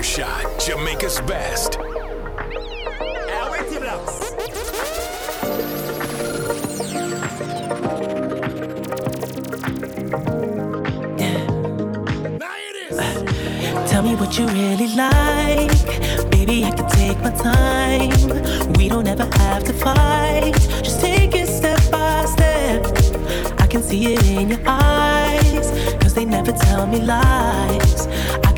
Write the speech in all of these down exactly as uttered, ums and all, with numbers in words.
Barbershop, Jamaica's best. Tell me what you really like. Baby, I can take my time. We don't ever have to fight. Just take it step by step. I can see it in your eyes, 'cause they never tell me lies. I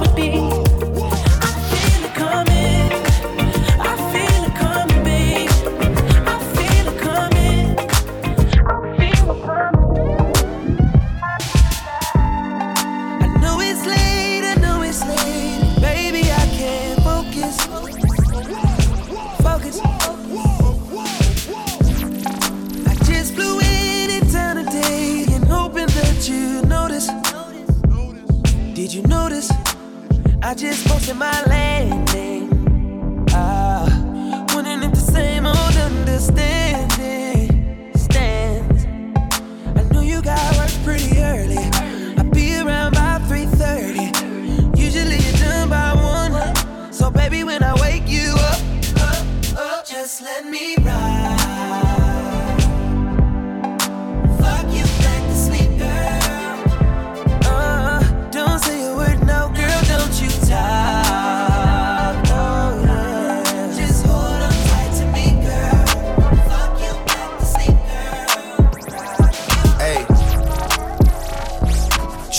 with me. I feel it coming, I feel it coming, babe. I feel it coming, I feel it coming. I know it's late, I know it's late. Baby, I can't focus. Focus, focus. Did you notice? I just posted my landing. Ah, wondering if the same old understanding stands. I know you got work pretty early. I'll be around by three thirty. Usually you're done by one. So baby, when I wake you up, up, up, just let me ride.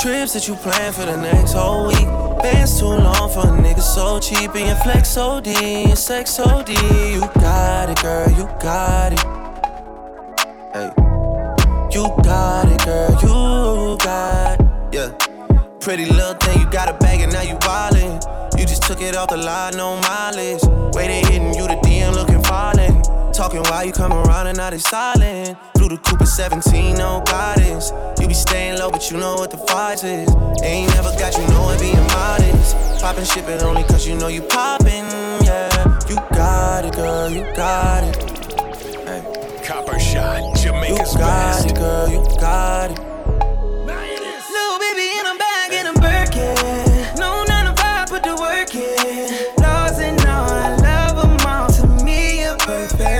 Trips that you plan for the next whole week. Bands too long for a nigga so cheap. And your flex O D, your sex O D. You got it, girl, you got it. Hey, you got it, girl, you got it. Yeah, pretty little thing, you got a bag and now you wildin'. You just took it off the line, no mileage. Waiting, hitting you the D M, looking fallin'. Talking while you come around and now they silent. Blue the Cooper seventeen, no guidance. You be staying low, but you know what the fight is. Ain't never got you knowing being modest. Poppin' shit, but only 'cause you know you poppin', yeah. You got it, girl, you got it. Hey. Copper shot, Jamaica's best. You got it, girl, you got it. Little baby in a bag and a Birkin. No nine to five, put the work in. Lost and all, I love them all. To me, you're perfect.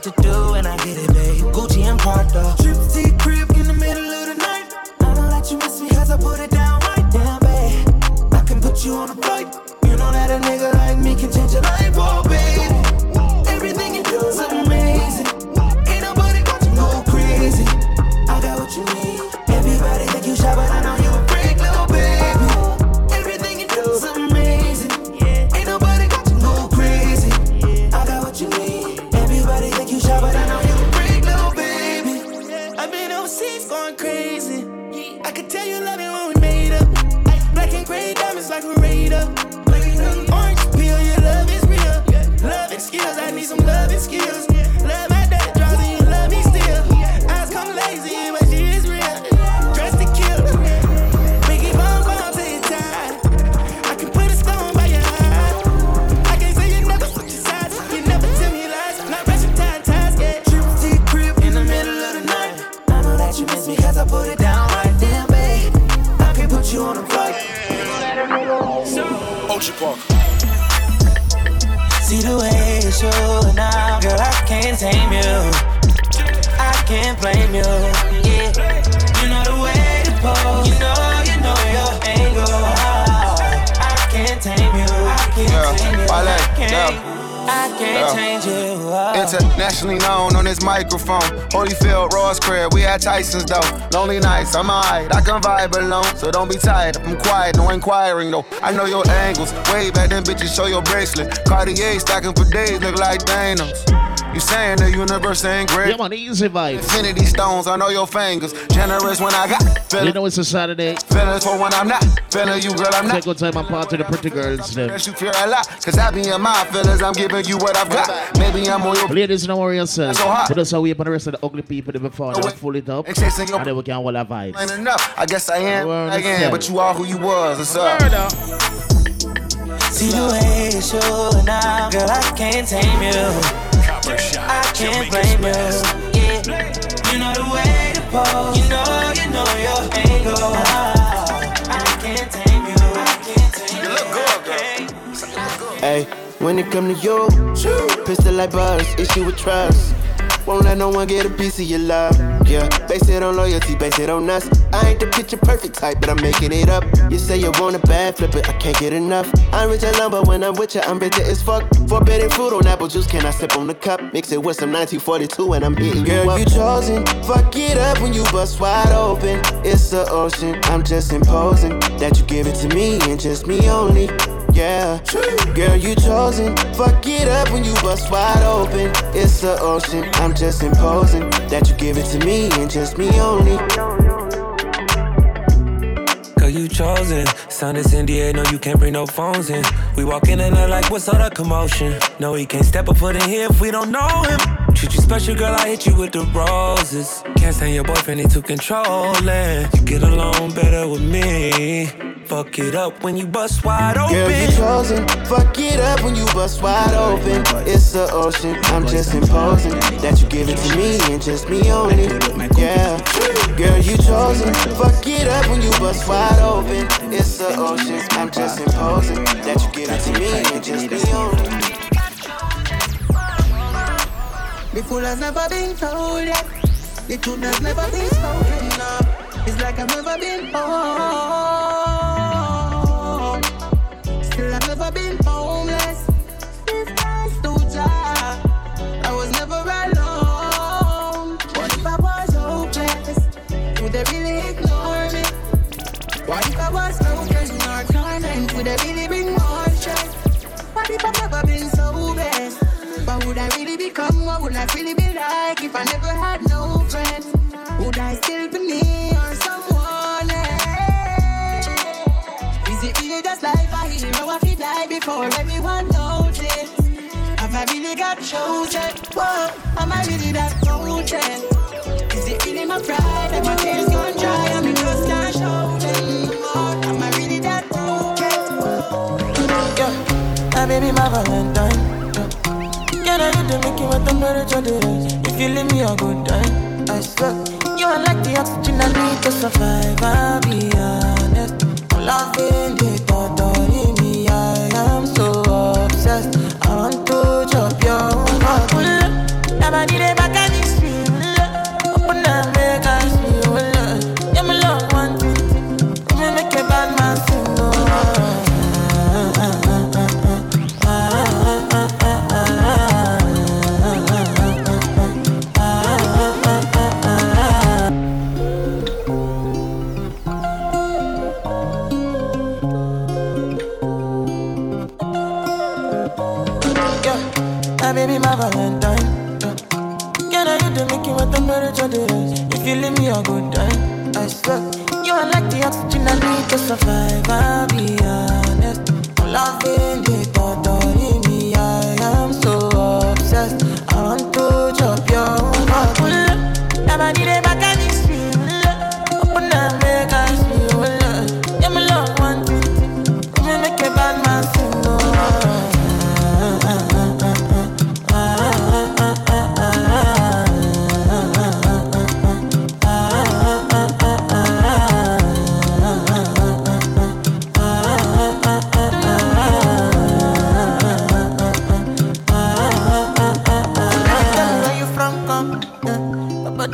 To do and I get it, babe. Gucci and Prada. Trip to crib in the middle of the night. I don't let you miss me 'cause I put it down right down, babe. I can put you on a flight. You know that a nigga like me can change your life, oh, babe. Everything you do is amazing. Ain't nobody got you go crazy. I got what you need. Everybody think you shy, but I know you a freak, little baby. Everything you do is amazing. Ain't nobody got you go crazy. I got what you need. Everybody think you shy, but I know you a freak, little baby. I've been overseas going crazy. I could tell you love it when we made up. Black and gray diamonds like a radar. Orange peel, your love is real. Love and skills, I need some love and skills. Love my dad draws and you love me still. Eyes come lazy, but she is real. Dressed to kill. Make it bone going till you're tired. I can put a stone by your eye. I can't say you never switch your sides. You never tell me lies. You miss me 'cause I put it down right there, babe. I can put you on a flight. Ocean Park. See the way you're showing now, girl, I can't tame you. I can't blame you. Yeah, you know the way to pose. You know, you know your angle. Oh, I can't tame you. I can't girl, tame you. I can't. Girl. I can't change you. Oh. Internationally known on this microphone. Holyfield, Ross Craig, we had Tyson's though. Lonely nights, I'm alright, I can vibe alone. So don't be tired, I'm quiet, no inquiring though. I know your angles, way back then bitches show your bracelet. Cartier stocking for days, look like Thanos. You saying the universe ain't great? Yeah, on easy vibes. Infinity stones, I know your fingers. Generous when I got feeling. You know it's a Saturday. Feelings for when I'm not feeling you, girl, I'm not. Take one time I'm part of the pretty girls. Then. You feel a lot, cause I be in my feelings. I'm giving you what I've got. Maybe I'm on your... Ladies, don't worry yourself. So hot. But that's how we have the rest of the ugly people that before. They full it up. And, your... and then we can all our vibes. Enough. I guess I am, I am. But you are who you was, what's up? See the way you show now, girl, I can't tame you. I can't blame you, yeah. You know the way to pose. You know, you know your angle. I can't tame you, I can't tame you. You look good, girl. Hey, when it come to you, pistol like buzz, issue with trust. Won't let no one get a piece of your love, yeah. Base it on loyalty, base it on us. I ain't the picture perfect type, but I'm making it up. You say you want a bad, flip it, I can't get enough. I'm rich alone, but when I'm with you, I'm bitter as fuck. Forbidden fruit on apple juice, can I sip on the cup? Mix it with some nineteen forty-two and I'm hitting you up. Girl, you chosen, fuck it up when you bust wide open. It's the ocean, I'm just imposing that you give it to me and just me only. Yeah, girl, you chosen. Fuck it up when you bust wide open. It's the ocean. I'm just imposing that you give it to me and just me only. Girl, you chosen. Sound is in the air, no, you can't bring no phones in. We walk in and they're like, what's all the commotion? No, he can't step a foot in here if we don't know him. Treat you special, girl, I hit you with the roses. Can't stand your boyfriend, he too controlling. You get along better with me. Fuck it up when you bust wide open. Girl, you chosen. Fuck it up when you bust wide open. It's the ocean. I'm just imposing that you give it to me and just me only. Yeah. Girl, you chosen. Fuck it up when you bust wide open. It's the ocean. I'm just imposing that you give it to me and just me only. The fool has never been told yet. The truth has never been spoken up. It's like I've never been born. I've never been homeless. This guy's too tired. I was never alone. What if I was hopeless? Would they really ignore me? What if I was hopeless in our torment? Would I really bring more stress? What if I've never been so best? But would I really become? What would I really be like if I never had no friends? Would I still be me or someone else? Is it really just life? I feel die before everyone notices. Have I really got chosen? Whoa, am I really that chosen? Is it really my pride that my tears gone dry and me just can't show them? Am I really that chosen? Yeah, I baby my Valentine. Can I do the making with the temperature today? If you leave me a good time, I swear. You are like the oxygen I need to survive. I'll be honest, I'm loving the thought of. I want to chop your heart. Nobody they back at this street. Open up, make us feel. Yeah, my love want it. You make a bad man Valentine. Can I do the making with temperature days? If you leave me a good time, I swear. You are like the oxygen I need to survive. I'll be honest, I'm loving the thought of me. I am so obsessed. I want to chop your heart. Nobody they back at this street. Open up, make us feel. Yeah, my love want it. You make a bad man sing.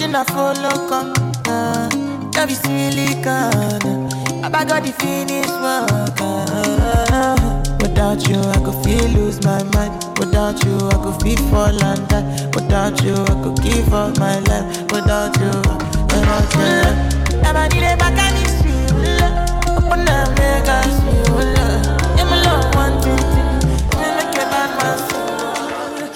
I follow come, uh, don't be silly, come. I got the finish work. Uh, without you, I could feel lose my mind. Without Without you, I could be for London. Without you, I could give up my life. Without you, without you. Never need a back and it's real. Open up, make us feel love. In my love, one, two, three. Then I get back my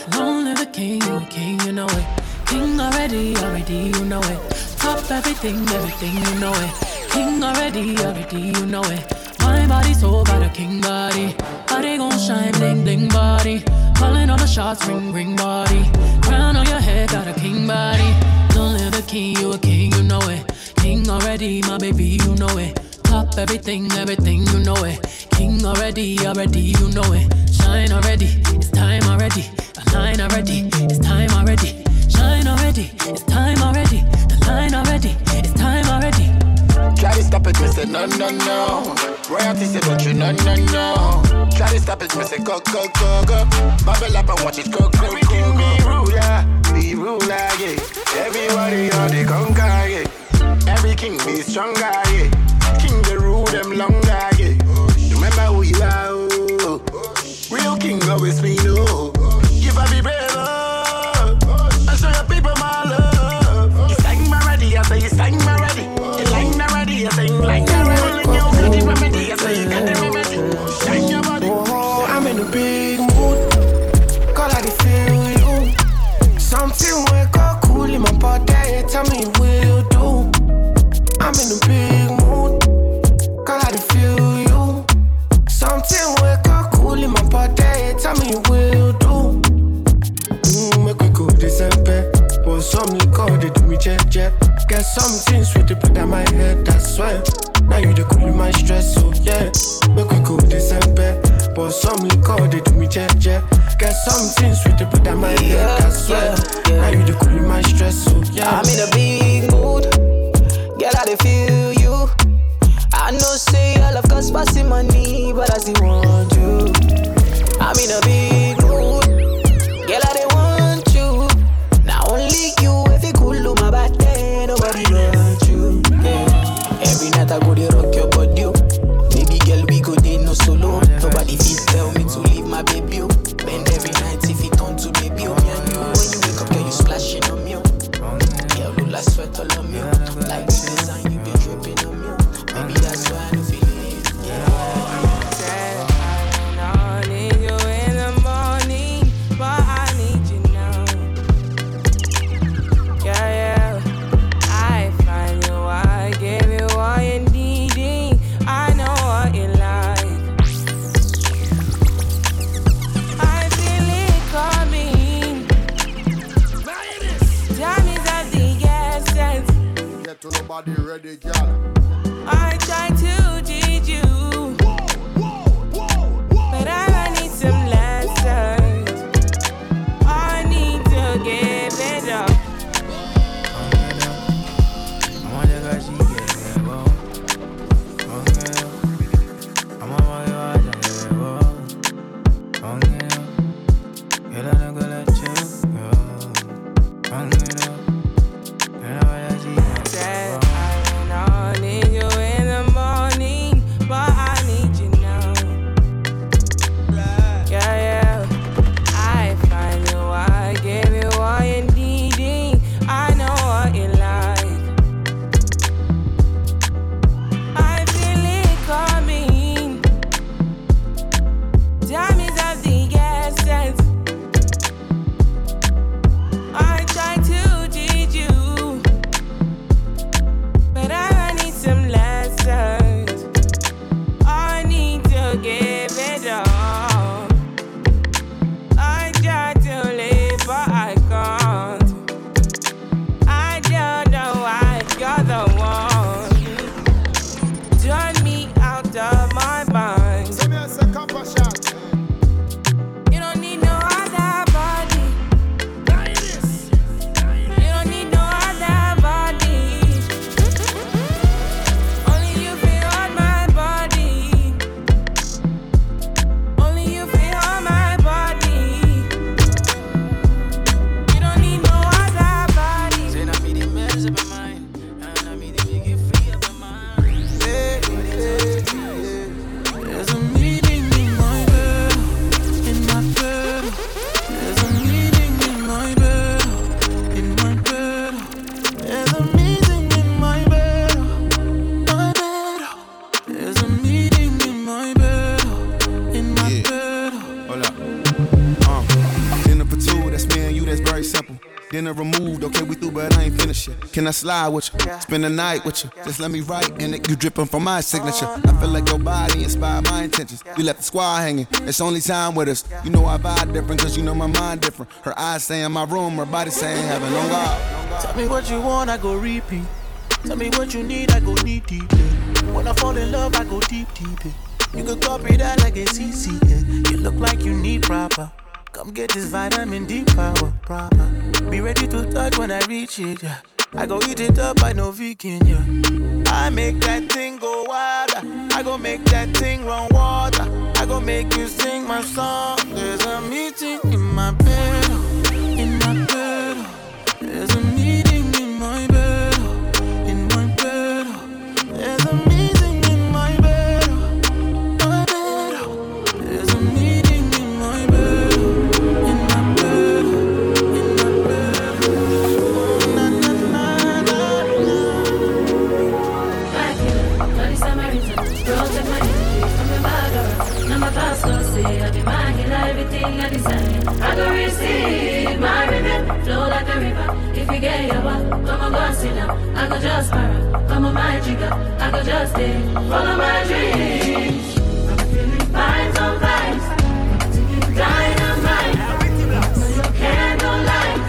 soul. Lonely the king, you king, you know it. King already, already, you know it. Top everything, everything, you know it. King already, already, you know it. My body sold by the king body. Body gon' shine, bling, bling body. Calling all the shots, ring, ring body. Crown on your head, got a king body. Don't live the king, you a king, you know it. King already, my baby, you know it. Top everything, everything, you know it. King already, already, you know it. Shine already, it's time already. The line already, it's time already. Shine already, it's time already. The line already, it's time already. Try to stop it, me say no, no, no. Royalty say don't you, no, no, no. Try to stop it, me say go, go, go, go. Bubble up and watch it go, go, go, go. Be ruler, be ruler, yeah. Everybody on the conquer, yeah. Every king be stronger, yeah. King the rule them longer, yeah. Remember who you are, oh. Real king always be no. Give up be brave, oh. And show your people my love. You sang my ready, I say you sang my ready. Like oh, I'm in a big mood, cause I can feel you. Something went cool in my body, tell me it will do. I'm in a big mood, cause I can feel you. Something went cool in my body, tell me it will do. Mm, make we go December. But some liquor, they do me jet jet. Get something sweet to put on my head, that's why. Now you the cool in my stress, so yeah. Make we go December. But some liquor, they do me jet jet. Get something sweet to put on my yeah, head, that's yeah, why. Yeah. Now you the cool in my stress, so yeah. I'm in a big mood. Girl, I dey feel you. I know say all of us passing money, but I still want you. I'm in a big mood. Girl, I dey only you, if you cool on my body, nobody wants you. Yeah. Every night I go to rock your body. Baby girl, we go there no solo. Nobody feels tell me to leave my baby. Bend every night if it turn to baby. Oh, yeah, you. When you wake up, girl, you splashing on me. Girl, you like sweat all on me. Like this design, you be dripping on me. Maybe that's why I don't feel it. Yeah. I need you in the morning, but I need you now. Yeah, yeah, I find you, I give you all you need. I know what you like. I feel it coming. Time is at the essence. Get to nobody ready, girl. I try to teach you, whoa, whoa, whoa, whoa, but I need some lessons. I need to get better. There's a meaning in my world. very simple. Dinner removed, okay, we through, but I ain't finished yet. Can I slide with you? Spend the night with you? Just let me write, and it, you dripping from my signature. I feel like your body inspired my intentions. You left the squad hanging, it's only time with us. You know I vibe different, cause you know my mind different. Her eyes say in my room, her body saying heaven, oh God. Tell me what you want, I go repeat. Tell me what you need, I go deep, deep, yeah. When I fall in love, I go deep, deep, yeah. You can copy that like it's easy, yeah. You look like you need proper. Come get this vitamin D power, proper. Be ready to touch when I reach it, yeah. I go eat it up, I no vegan, yeah. I make that thing go wild. I go make that thing run water. I go make you sing my song. There's a meeting in my bed, in my bed. There's a meeting in my bed. I go receive my revenge, flow like a river. If you get your walk, come on, go sit down. I go just borrow, come on, my jigger. I go just stay, follow my dreams. I'm feeling vibes on vibes, I'm taking dynamite. No, you can't no light.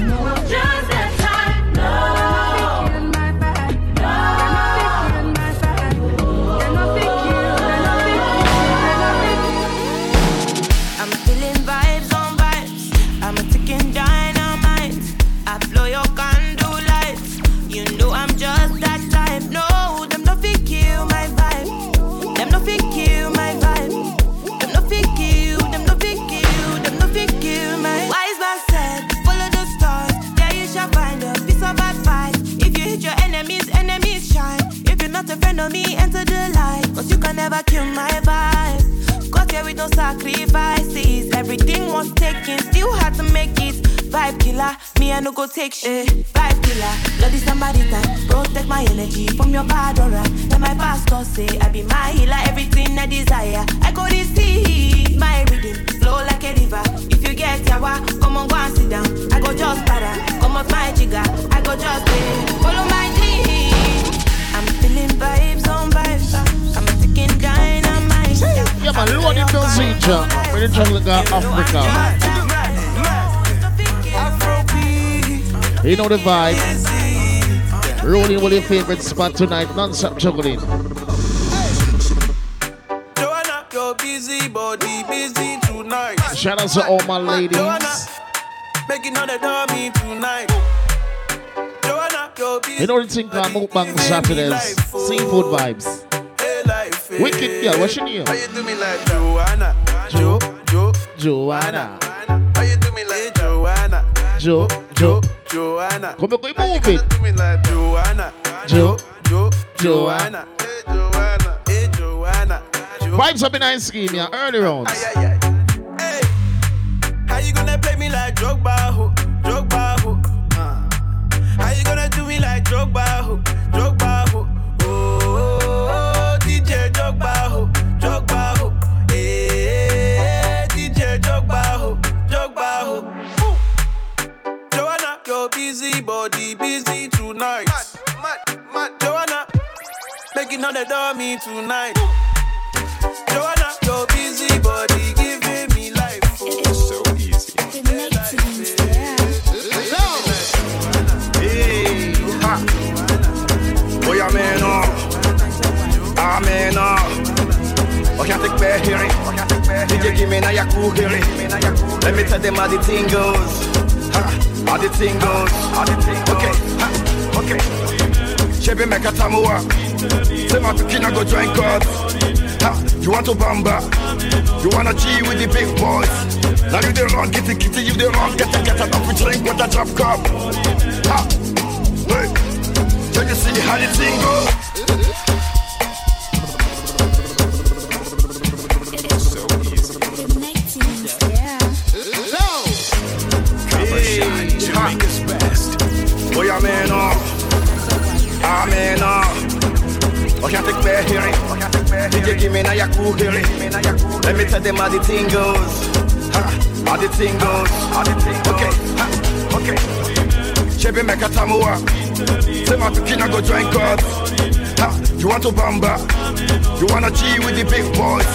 No, I'm just that type. No, no. They're not thinking, they're not thinking, they're not thinking. I'm feeling vibes on vibes, I'm a ticking dynamite. I blow your condo lights, you know I'm just that type. No, them no fit kill my vibe, them no fit kill my vibe, them no fit kill, them no fit kill, them no fit kill my. Wise man said, follow the stars, there you shall find a piece of advice. If you hit your enemies, enemies shine. If you're not a friend of me, enter the light, cause you can never kill my vibe. Got here with no sacrifices. Everything was taken, still had to make it. Vibe killer, me I no go take shit. Vibe killer, bloody somebody time. Protect my energy from your bad aura. Then my pastor say, I be my healer. Everything I desire, I go receive. My rhythm, flow like a river. If you get yawa, come on go and sit down. I go just para, come on my jigger. I go just pay, follow my dream. I'm feeling vibes on vibes. I'm a ticking dynamite. Yeah, man, look what it does in Africa. When you talk about Africa, you know the vibe. Rolling with your favorite spot tonight, non-stop juggling. Joanna, you're busy, body busy tonight. Shout out to all my ladies. Making all the dummy tonight. Joanna, you're busy. You know the thing called Mukbang Saturdays, seafood vibes. Wicked girl, what's your name? How you do me like Joanna? Jo, Jo, Joanna. How you do me like Joanna? Jo, Jo, Joanna. Come on, go move it. Do me like Joanna? Jo, Jo, Joanna. Hey Joanna, hey Joanna. Vibes up in ice cream, yeah, early rounds. Hey, how you gonna play me like Drogba, ho? Drogba, ho? How you gonna do me like Drogba, ho? Drogba, ho? Busy body, busy tonight. Mad, mad, mad. Joanna, making all the dummy tonight. Joanna, your busy body giving me life. Oh. It's so easy. It makes sense, yeah. Hello. Hey, ha. Oh, yeah, man, oh. Ah, man, oh. Oh, can't take back hearing. Oh, can't take back hearing. D J, give me now your cool hearing. Let me tell them how the thing goes. All the thing goes, all the thing goes. Okay, ha, okay. Shebi meka tamua. Say my tukina go join God. Ha, you want to bamba? You wanna G with the big boys? Now you the wrong, get the kitty, you the wrong, get the get up with drink, what a drop cup. Ha, hey. Can you see how the thing goes? It's so easy. It makes sense, yeah. Hello. Jamaica's best. Oh, yeah, man, oh. Ah, man, oh. Oh, can't take back hearing. Oh, can't take back hearing. D J, give me now your cool hearing. Let me tell them how the thing goes. Ha, how the thing goes. How the thing goes. Okay, ha. pocket. Chebe make a tamuwa. Say my pikina go join God. Ha, you want to bamba? You wanna G with the big boys?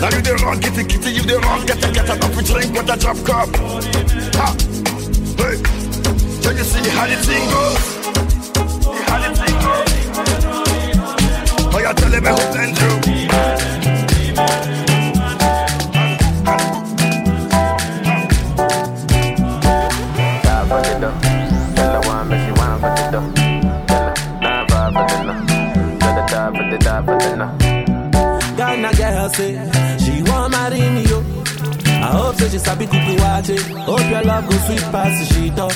Now you the wrong, get the kitty, you the wrong, get the get a coffee drink, what a drop cup. Ha, hey, can you see how the thing goes? How the thing goes? Oh, you're telling me who sent you? Ghana girl say she want marry me yo. I hope say she sabi cook the water. Hope your love go sweet past she talk.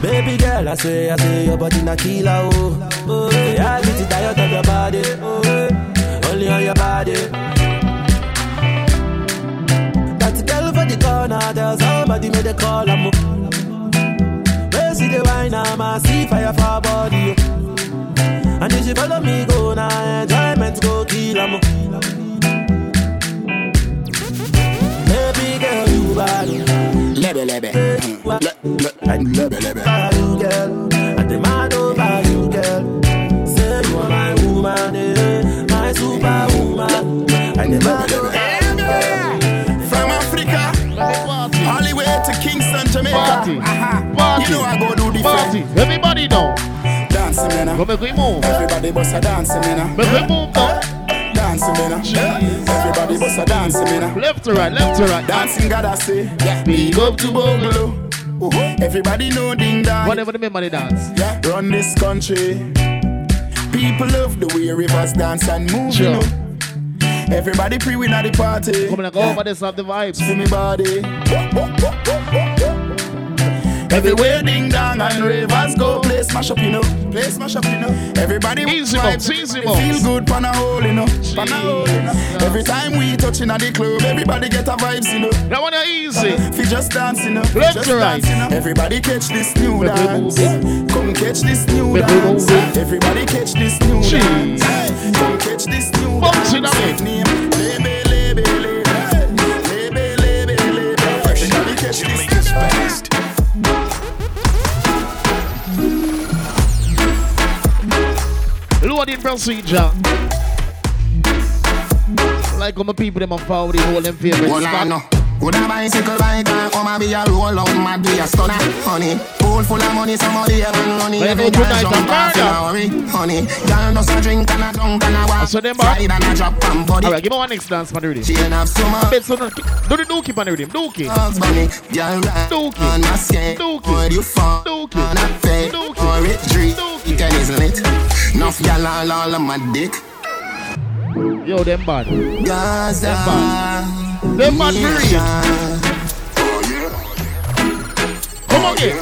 Baby girl I say I say your body na killer oh. Oh yeah, I get tired of your body. Oh, only on your body. That girl for the corner, there's somebody made a call I'm up. Where see the wine I'm a see fire for body. And if you follow me, go now, enjoyment go kill 'em. Baby girl, you bad. Lebe lebe, lebe lebe. Bad girl, I demand over you, girl. Say you are my woman, eh? My superwoman. I demand over you. From Africa, all the way to Kingston, Jamaica. Uh-huh. You know I go do the party. Everybody know. Go make we move. Everybody bust a dancing mina. Make we move now. Dancing mina. Everybody bust a dancing mina. Left to right, left to right. Dancing gotta say. Yeah. Big up to Bogolo. Uh-huh. Everybody know ding dong. Whatever the memory dance. Yeah. Run this country. People love the way rivers dance and move. Sure. You know. Everybody pre win at the party. Come and go over this have the vibes. See me body. Everywhere ding dong and ravers go, play smash up, you know. Play smash up, you know. Everybody easy vibes, easy feels good, pan a hole, you know. Pan a hole, you know. Yes. Every time we touching at the club, everybody get a vibes, you know. That one is easy. If you just dance, you know. Left to right. You know? Everybody catch this new dance. Come catch this new dance. Everybody catch this new dance. Come catch this new dance. Save name, baby, baby, baby, baby, baby, baby. Everybody catch this fast. Loading procedure. Like how my people them follow the whole them favorite well, spot. I know. Would I bicycle bike and come and be a roll out my be a stunner, honey. Pool full of money, somebody having money. Every guy jump off in a hurry, honey. Girl does a drink and a drunk and a walk. So them back. Slide and a drop and body. Alright, give me one next dance, man, ready. She ain't have so much. So no, do the dookie, man, ready. Dookie. Dookie. On my skin. Dookie. Would you fall? Dookie. On a fake. Dookie. Or it dream. Dookie. It is lit. Nuff y'all all, all on my dick. Yo, them bad. Gaza. Them bad. The Madrid. Oh yeah. Come on here.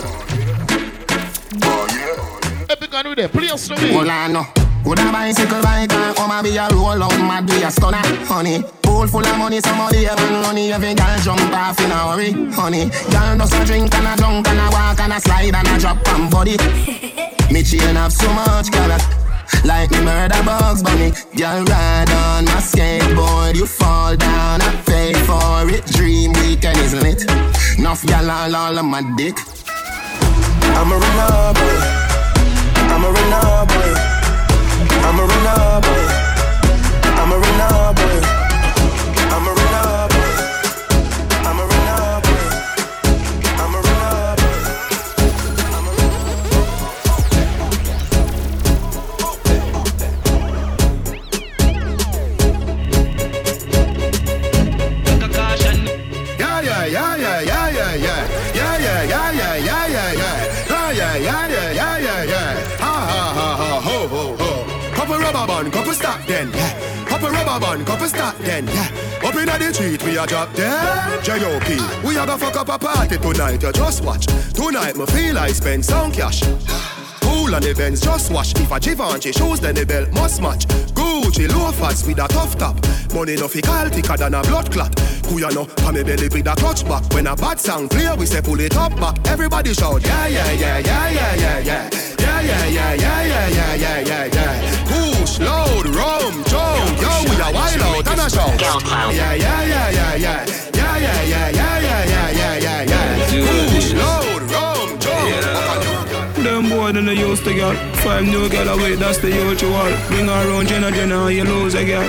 Oh yeah. Epic and with them. Play us to me. Well I know. Would I bicycle bike and come and be a roll out my be a stunner, honey. Pool full of money, somebody having money. Every girl jump off in a hurry, honey. Girl does a drink and a drunk and a walk and a slide and a drop and body. Me chain have so much carrot. Like me murder bugs bunny. Girl ride on my skateboard. You fall down, I pay for it. Dream weekend is lit. Nuff y'all all, all on my dick. I'm a runner boy. I'm a runner boy. I'm a runner boy. I'm a runner boy. I'm a runner boy. I'm a runner boy. I'm a runner boy. Yeah, yeah, yeah, yeah, yeah, yeah, yeah, yeah, yeah, yeah, yeah, yeah, yeah, yeah, yeah, yeah, yeah, yeah, ha, ha, ha, ha, ho, ho, ho. Couple rubber band, couple stop then, yeah. Couple rubber band, couple stop then, yeah. Up in the street, we a drop dead. J O P, we a go fuck up a party tonight, you just watch. Tonight, me feel I spend some cash. And the Benz just wash. If a Givenchy shoes, then the belt must match. Gucci loafers with a tough top. Money no fickle, thicker than a blood clot. Kuya no, pa me belly with a clutch back. When a bad sound clear, we say pull it up back. Everybody shout, yeah, yeah, yeah, yeah, yeah, yeah, yeah. Yeah, yeah, yeah, yeah, yeah, yeah, yeah, yeah, yeah. Push, load, rum, jump. Yo, we a wild out and a shout. Yeah, yeah, yeah, yeah, yeah. Yeah, yeah, yeah, yeah, yeah, yeah, yeah, yeah. Push, load, rum. than the used to girl. Five new girl away, that's the usual. Bring her around, Jenna, Jenna, you lose a girl.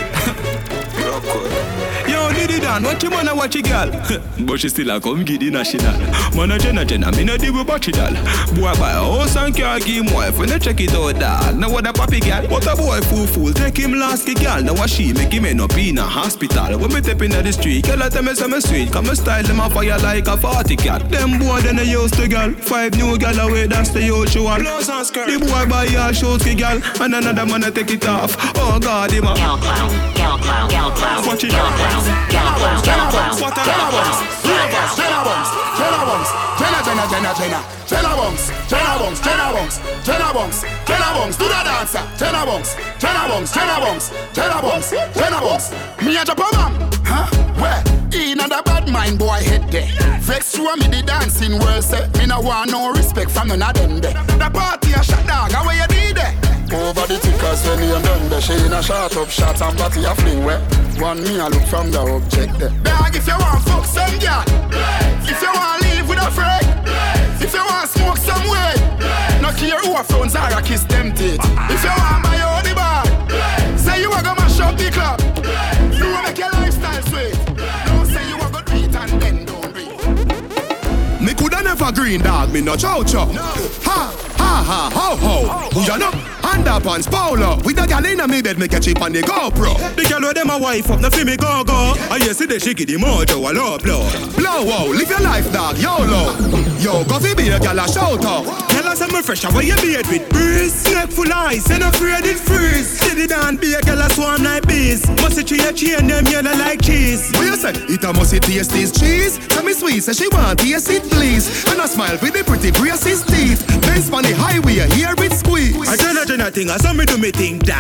Yo, Diddy Dan, what you wanna watch a girl? But she still a come giddy national. Mana Jenna, Jenna, me no deal with batchy doll. Boy buy a house and car, give him wife, when they check it out, dog. Now what a papi girl? What a boy fool fool, take him last, girl. Now what she make him end up in a hospital. When me step in the street, girl I tell me some sweet. Come and style them a fire like a forty cat. Them boy then they used to girl. Five new girl away, that's the usual. The boy buy a shoes, girl, and another man a take it off. Oh God, him a girl clown, girl clown, girl clown, girl clown. Clowns, Jenna Bums, what a Jenna Bums, Jenna Bums, Jenna Bums, Jenna Bums, Jenna Jenna Jenna Jenna, Jenna Bums, Jenna Bums, Jenna Bums, Jenna Bums, Jenna Bums, do the dancer, Jenna Bums, Jenna Bums, Jenna Bums, Jenna Bums, Jenna Bums, me a Japan man, huh? Where? In a bad mind boy head there. Vex you and me the dancing worse. Me no want no respect from none of them there. The party a shot dog, how you did there? Over the tickers when you done the she in a shot up shot and party a fling where one me a look from the object there. Dog, if you want fuck some girl, if you want live with a friend, if you want smoke some way, no care who a phones are a kiss them teeth. If you want my own bar, say you a go mash up the club. You a make your lifestyle sweet. Don't say you a go do it and then don't do it. Me coulda never green dog, me no chow chow. Ha! Ha ha ho ho, who ya know? Underpants Paolo, with a gal in a me bed, me catch it on the GoPro. The gal with them a wife up, no fi me go go. And you see the she give the mojo a low blow. Blow wow, live your life dog, YOLO. Yo, go fi be a gal a shout out. Tell us I'm a fresh away your beard with breeze. Snake full eyes, ain't afraid it freeze. Steady down, be a gal a swarm like bees. Must it tree a chain them yellow like cheese. What you say? It a must it taste this cheese. Tell me sweet, say she want taste it please. And I smile with the pretty braces teeth. Base funny highway, here it squeeze. I tell her Jenna thing, I saw me do me thing, dog.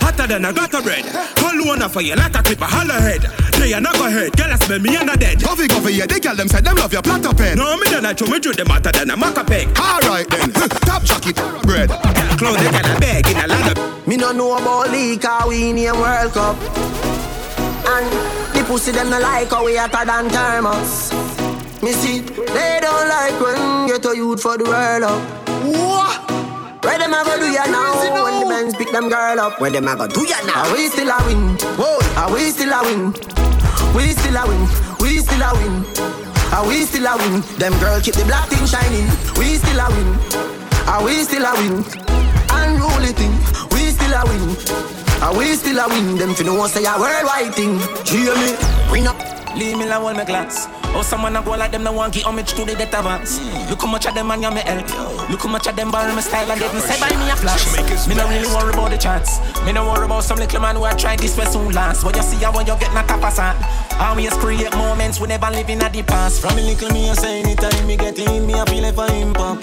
Hotter than a gutter bread. Call one for you like a clip, a hollow head. They are not go head, girl, I smell me and a dead. Coffee, coffee, yeah, they girl them said them love your platter pen. No, me don't like you, me do them hotter than a maca peg. Alright then, top jacket, bread. Clothes, they got a bag in a lot of. Me no know about leak, how we need a World Cup. And the pussy them no like how we hotter than thermos. Me see, they don't like when get a youth for the world up. What? Where them a go do ya now? When the men's pick them girl up, where them a go do ya now? Are we still a win? Whoa, are we still a win? We still a win, we still a win. Are we still a win? Them girl keep the black thing shining. We still a win, are we still a win? Unruly thing, we still a win. Are we still a win? Them finna want say a worldwide thing. Hear me? Win up. Leave me alone, my glass. Oh, someone a go like them, no one give homage to the death advance. Mm. Look how much of them man you me help. Look how much of them borrow my style and they me say buy me a flash. Me no really worry about the chance. Me no worry about some little man who I try this way soon last. When you see how when you get not a passant. Always create moments we never live in a the past. From me little me I say anytime me get in, me I feel like for him pop.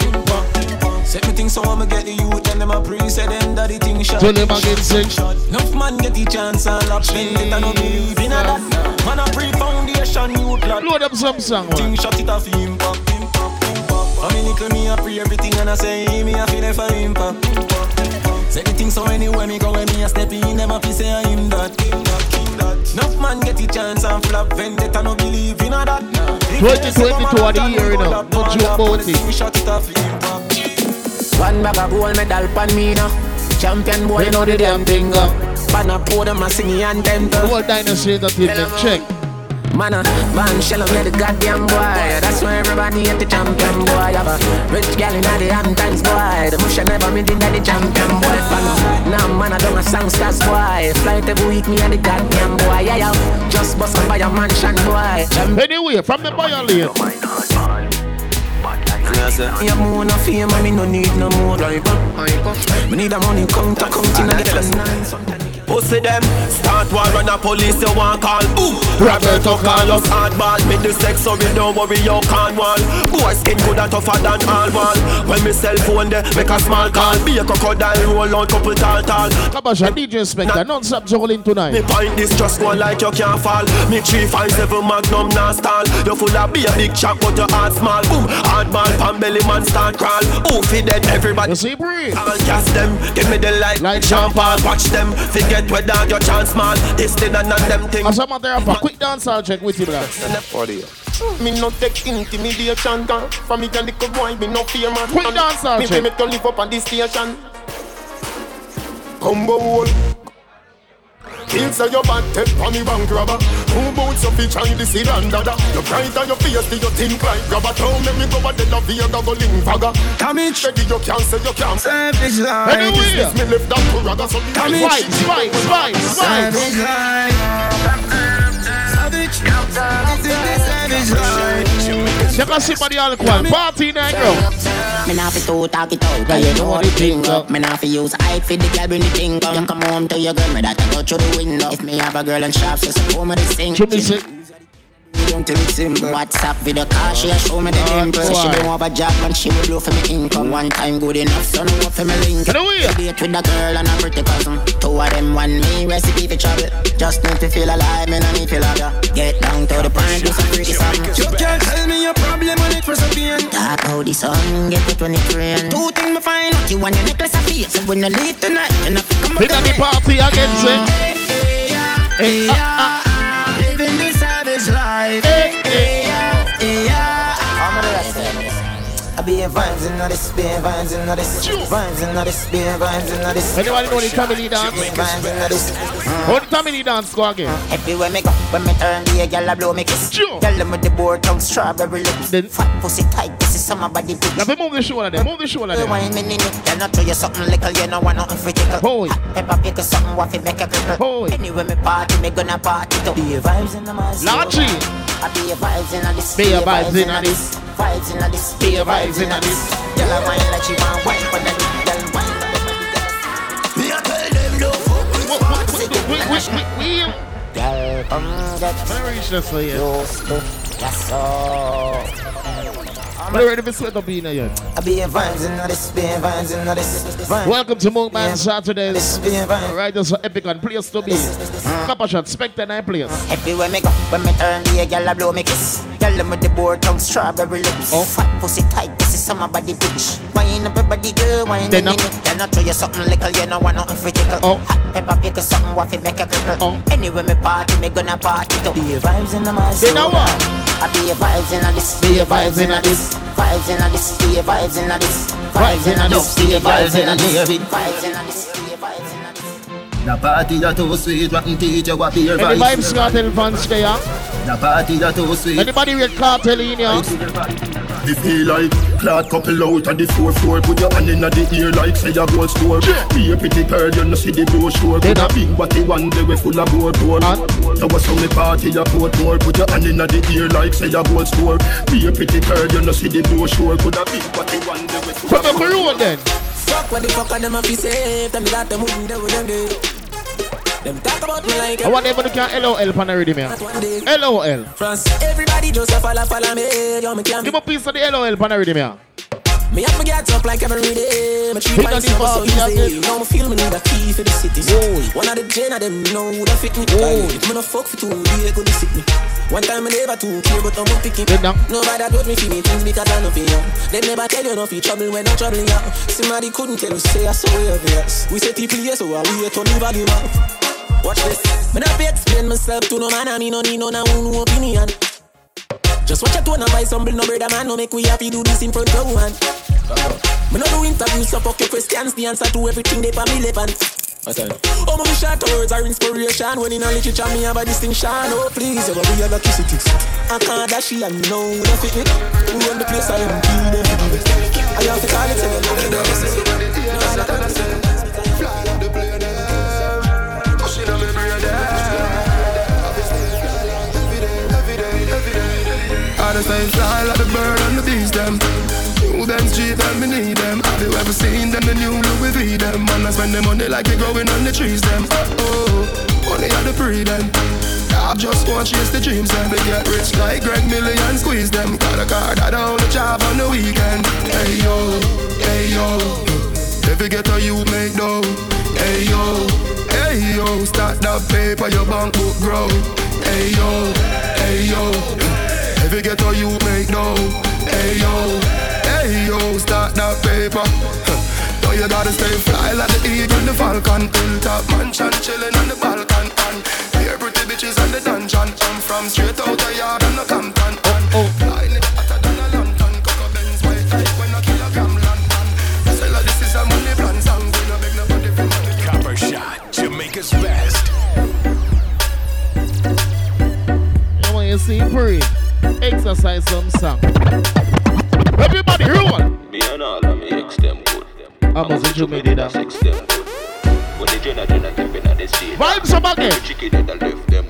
Set me things so I'ma get the youth and them a pre-set them that the thing shot. Tell them again, sing. Enough man get the chance and lap spend it and no believe in a that. Man a pre-foundation youth lot. Load up some song, man. Thing shot it off him pop, him pop, him pop. I mean little me a pre-everything and I say me a feel it for him pop. Set the thing so anywhere me go when me a step in them a piece say I him that. Enough man get the chance and flap vendetta no believe in a that. twenty twenty-two are the year now, no joke about it. One bag of gold medal pan me now. Champion boy, you know the damn thing up. Pan a pour them a singing and them too. What dinosaur that you can check? Man a van shell of the goddamn boy. That's why everybody at the champion boy. Have a rich gal in the Hamptons boy. The musha never meeting at the champion boy. Now nah, man a done a songsters boy. Flight every week me and the goddamn boy. Yeah yeah, just bust up by a mansion boy. Anyway, from the boy lane. Yeah, more no fear, man, me no need no more. Me need a money counter, counting and get nine. Pussy them, start war on a police, you want call. Ooh, Roberto Carlos hardball. Make the sex so we don't worry, you can't wall. Boy, skin good and tougher than all wall. When me cell phone there, make a small call. Be a crocodile, roll on couple tall tall. Kabasha, D J Spectre, non-stop juggling tonight. Me point this, just one like you can't fall. Me three five seven Magnum, now stall. You full of be a big chap, but your heart small. Boom, hardball. Belly man start crawl. Ooh, feed them everybody. You see, breathe. I'll cast them. Give me the light. Like Jean Paul. Watch them. Forget whether your chance, man. This did and not them thing. As a matter of fact, quick dance, I'll check with you, bro. Me no take intimidation. For me and the good boy, me no fear man. Quick dance, me be me to live up on this station. Combo wall. Inside your bad tip on the bank robber. Who boots up each hand, this is Randada. Your pride and your fears, do you think like Robert? Don't make me go and then I'll be a gobbling fagger. Damage. Ready, you can't say you can't. Savage life. Any business, me left that to Rada. So damage. Why, why, why, why? Savage life. Savage. Savage life. You can see by the alcohol. Party night, girl. Me not fi too talk it out, cause you know how to drink up. Me not fi use hype for the girl, bring the thing up. You come home to your girl, me that I go through the window. If me have a girl and shops, just show me the thing. Don't tell it simple. WhatsApp video call, she'll show me the dimple. She don't have a job and she will blow for me income. One time good enough, so no for me link. I date with a girl and a pretty cousin. Two of them want me recipe for trouble. Just need to feel alive, me no need feel other. Get down to the point, do some pretty something. You can't tell me your problem when it was a pain. Talk out the sun, get it when it rain. Two things me find out, you want your necklace of feet. So when you leave tonight, you know come up to me. Pick up the party again, say. Hey, yeah, life. Hey, hey, yeah, hey, yeah. I'm gonna rest it. I be a vines and not a spin, vines and not a spin, vines and not a spin, vines and not a spin. Anybody know the family dance? Vines and not a spin. What family dance go again? Everywhere me go, when me turn the girl I blow me kiss. Girl them with the board tongue, strawberry lips. Then fat pussy tight, this is some body bitch. Now move the shoulder there, move the shoulder there. Wine me nini, girl not throw you something little, you know I nothing for tickle. Boy, pepper pickle, something waffy make a pickle. Boy, anywhere me party, me gonna party too. Be a vibes in the mass. Largely. I be a vibes in a this. Be a vibes in a this. Vibes in a this. Be a vibes in a this. Girl I wine like she want wine, but then girl wine like the body girl. Me I tell them no fuck with what. Girl, um, that's I'm ready to sweat up in here. I be in vines and not a spin, vines and not a spin. Welcome to Monkman Saturdays. Riders for Epic and players to be. Copper shot, Spectre and I players. Everywhere me go, when me turn the girl I blow me kiss. Girl them with the board tongue, strawberry lips. Oh, fat pussy tight, this is some body bitch. Wine up everybody girl, wine in it. Girl not throw you something little, you know want nothing for tickle. Hot pepper pickle, something waffy make a cripple. Anyway me party, me gonna party too. Be a vibes in a mass. They know what? I be a vibes in a this. Be a vibes in a this. Vibes in a this. Be a vibes in a this. Vibes in a this. Be a vibes in a this. Vibes in a this. Be a vibes in a this. The party that too sweet, what can teach you what be your vibes. Any vibes cartel fans there? The party that too sweet. Anybody with cartel in here? The feel like cloud couple out of the four four. Put your hand in the ear like say a gold store. Be a pretty girl, you know see the brochure. Put a big body one day we full of gold bone. There was some party a port more. Put your hand in the ear like say a gold store. Be a pretty girl, you know see the brochure. Put a big body one day we full of gold bone. Then fuck what the fuck them a be safe. Them lot them who do them do. Them talk about me like I want everybody to can LOL pan already, man. LOL. France, everybody just a follow, follow me. Yo, me can't give a piece of the LOL pan already, man. Me have me get up like every day. Me treat myself so easy. You know me feel me need a key for the city. One of the gen of them know that fit me. Me no fuck for two days, go to sick me. One time I never took care, but I'm not picking. Nobody told me feel me things because I'm not for you. They never tell you nothing trouble when I'm troubling you. Somebody couldn't tell you, say I saw you. We set the place, so I wait on the value now. Watch this. Man, I be explain myself to no man, I mean no need no no opinion. Just watch a tone and buy some bill, no brother man, no make we happy do this in front of one. Me no do interviews, so fuck your questions, the answer to everything they for me relevant. Oh, my short words are inspiration. When in a literature, me have a distinction. Oh, please, you're gonna be a lucky city. I can't dash you, I know that fit me. Who run the place, I am killing them. I have to call it. Fly like the plane. I just ain't fly like a bird on the beach, them. Knew them street and me need them. Have you ever seen them, the new Louis V, them? Man, I spend the money like they're growing on the trees, them. Oh, money are the free, them. I just want to chase the dreams, them. They get rich like Greg Million, squeeze them. Got a card, I don't the job on the weekend. Hey, yo, hey, yo. If you get a you make dough. Hey, yo, hey, yo. Start that paper, your bank book grow. Hey, yo, hey, yo. If you get all you make no. Hey yo, hey yo, start that paper. Now you gotta stay fly like the eagle and the falcon. Hill top mansion, chillin' on the balcon. And here pretty bitches and the dungeon. I'm from straight out the yard and the Compton. you see free. Exercise some song. Everybody, ruin. Me and all of me ex them good. I must do me that ex them good. When the Jenna Jenna them in the sea. Vibe somebody. The chicken that I left them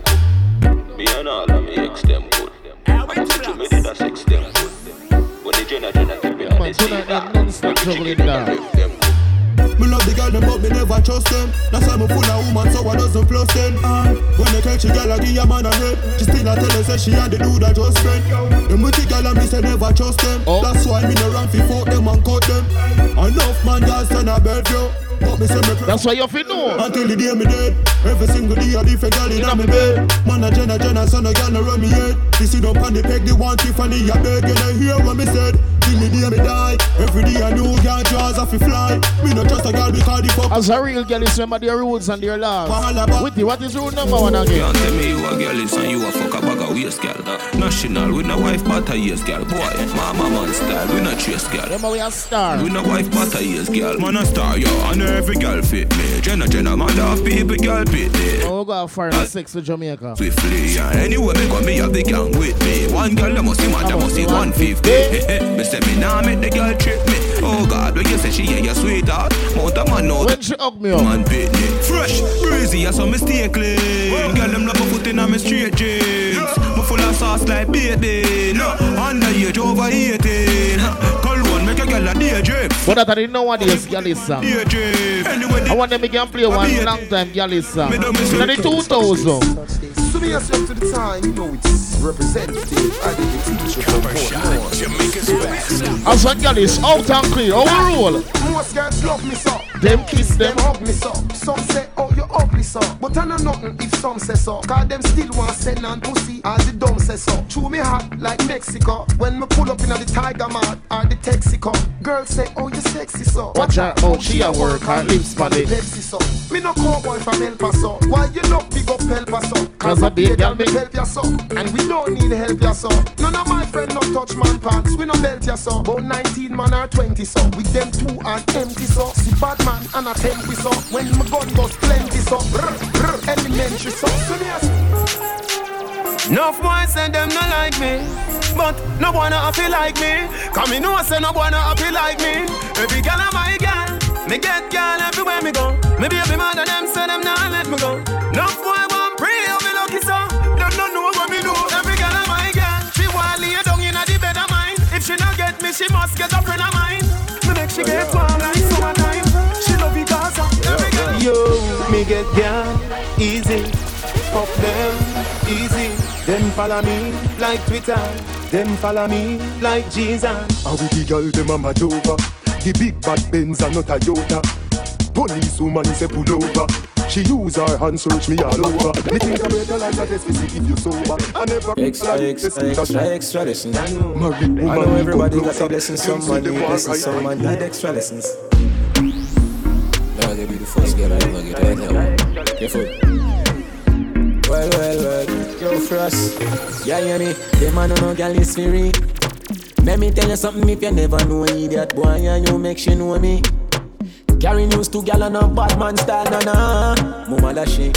good. Me and all of me ex them good. I must do me that ex them good. When the Jenna Jenna them in the sea. The chicken that I left them good. Me love the girl them but me never trust them. That's why me full of woman so I doesn't plus them. And when they catch a girl I give a man a rape. She still a tell her say she and the dude I just friend. The multi girl and me say never trust them. Oh. That's why me no run fi fuck them and cut them. Enough man girls turn a bell yo. But me say me cry. That's why you fi know. Until the day me dead. Every single day a different girl in a me bed. Man a Jenna Jenna son a girl no run me head. She sit up on the peg the one thief and the a beg. And I hear what me said. Till the day me die. Every day a new girl tries a fi fly. Me no trust a girl because the fuck. As a real girl is remember their rules and their laws. With the what is rule number one again? You can't tell me you a girl is and you a fuck a bag of waste girl. National with no wife but a yes girl. Boy, mama man style we no chase girl. Remember we a star. We no wife but a yes girl. Man a star yo. And every girl fit me. Jenna Jenna man half people girl fit me. Oh go for a sex with Jamaica. Swiftly yeah. Anyway me got me have the gang with me. One girl that must see man that must see one fifty. Me say me nah make the girl trip me. Oh God when you say she ain't your sweetheart. Mount a man out. When she up me up. Man fit me. Fresh, breezy as some mistake clean. Well, girl them love a foot in a me straight jeans. Yeah. Me full of sauce like baby. No, underage over eighteen. Call one make a girl a D J. But that I didn't know what is girl is song. I want them to play one long time girl is song. In the two thousand. So me yourself to the time, you know it's representative. I did the teacher for more. As a girl is out and clear, overall. Most girls love me so. Them kiss them, them hug me so. Some say, oh, you're ugly so. But I know nothing if some say so. Cause them still want send and pussy as the dumb say so. Chew me hot like Mexico. When me pull up in the Tiger Mart or the Texaco. Girls say, oh, you're sexy so. Watch out, oh, she a work her lips for the Pepsi so. Me no cowboy from El Paso. Why you not big up El Paso? Cause a big girl make help yourself. And we don't need help yourself. None of my friends not touch man pants. We no belt yourself. About nineteen man or twenty so. With them two and empty so. See bad man and I take this up when my gun goes plenty so elementary so serious. Enough boys say them not like me, but no one happy like me. Come in, no one say no one happy like me. Every girl I my girl, me get girl everywhere me go. Maybe every man of them say them not let me go. Enough boy want pray I'll be lucky so. Them not know what me do. Every girl I my girl, she want lay down in a the bed of mine. If she not get me, she must get a friend of mine. Me make she get one like summertime. Yo, me get down, easy, pop them, easy. Them follow me like Twitter, them follow me like Jesus. I with the girl, them a mad over. The big bad Benz are not a Toyota. Police woman say pull over. She use her hand search me all over. Me think I'm better like that. If you sober, I never extra, like extra, extra, extra lessons. I know, woman, I know everybody got a blessing. Someone need lessons, someone need extra lessons. Be the first girl I ever get right now. Careful. Well, well, well. Yo, Frost. Yeah, hear me? The man on no girl is free. Let me tell you something if you never know an idiot boy and you make she know me. Carry news to girl on a bad man style, na-na. Mama da she.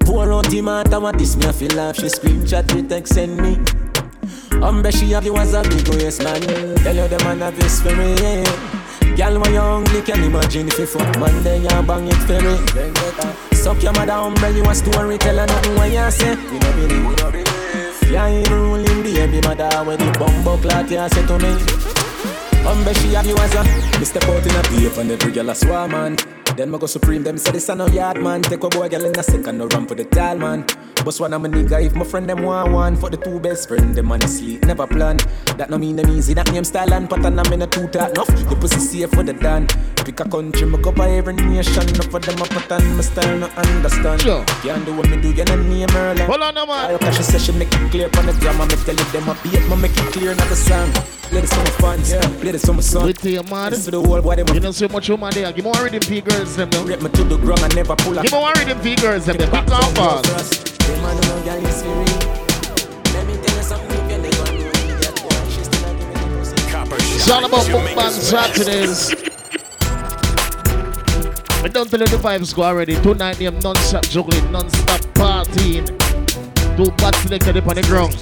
Pour out him out and what this me, I feel like she screenshot me, text send me. Um, bet she have you as a big yes man. Tell you the man have this for me, yeah. Girl, when you're hungry, can imagine if you fuck man, then you bang it for me. Suck your mother humble, you a story, tell her nothing when you say. You know believe, you know believe. You ain't ruling the baby mother when the bumbo clock you say to me. Humble, she have you as a. Me step out in a beef and every girl a swan man. Then I go supreme, them say this a no yard man. Take a boy girl in a second, no run for the tall man. But one of my nigga, if my friend them want one. For the two best friend, them honestly never plan. That no mean them easy, that name style and pattern. I'm in a two tart, no, the pussy safe for the dan. Pick a country, me go by every nation. No for them a pattern, my style no understand. Sure. Can't do what me do, you no name Merlin. Hold on, no man. I'll she say she make it clear from the drama. Me tell them a beat, me make it clear, not the song. Play this for my fans, yeah. Play this for my son. With your man. This for the whole body. You know so much woman there. Give me one rhythm P girls them now. Rip me to the ground and never pull up. Give me one rhythm P girls them. Back down fast. Man, no girl is free. Let me tell you something. If you never knew that boy, she's still not giving you pussy. Copper shot. It's all about Bookman Saturdays. I don't tell you the vibes go already. Tonight, I'm non-stop juggling, non-stop partying. Do bad selected upon the ground.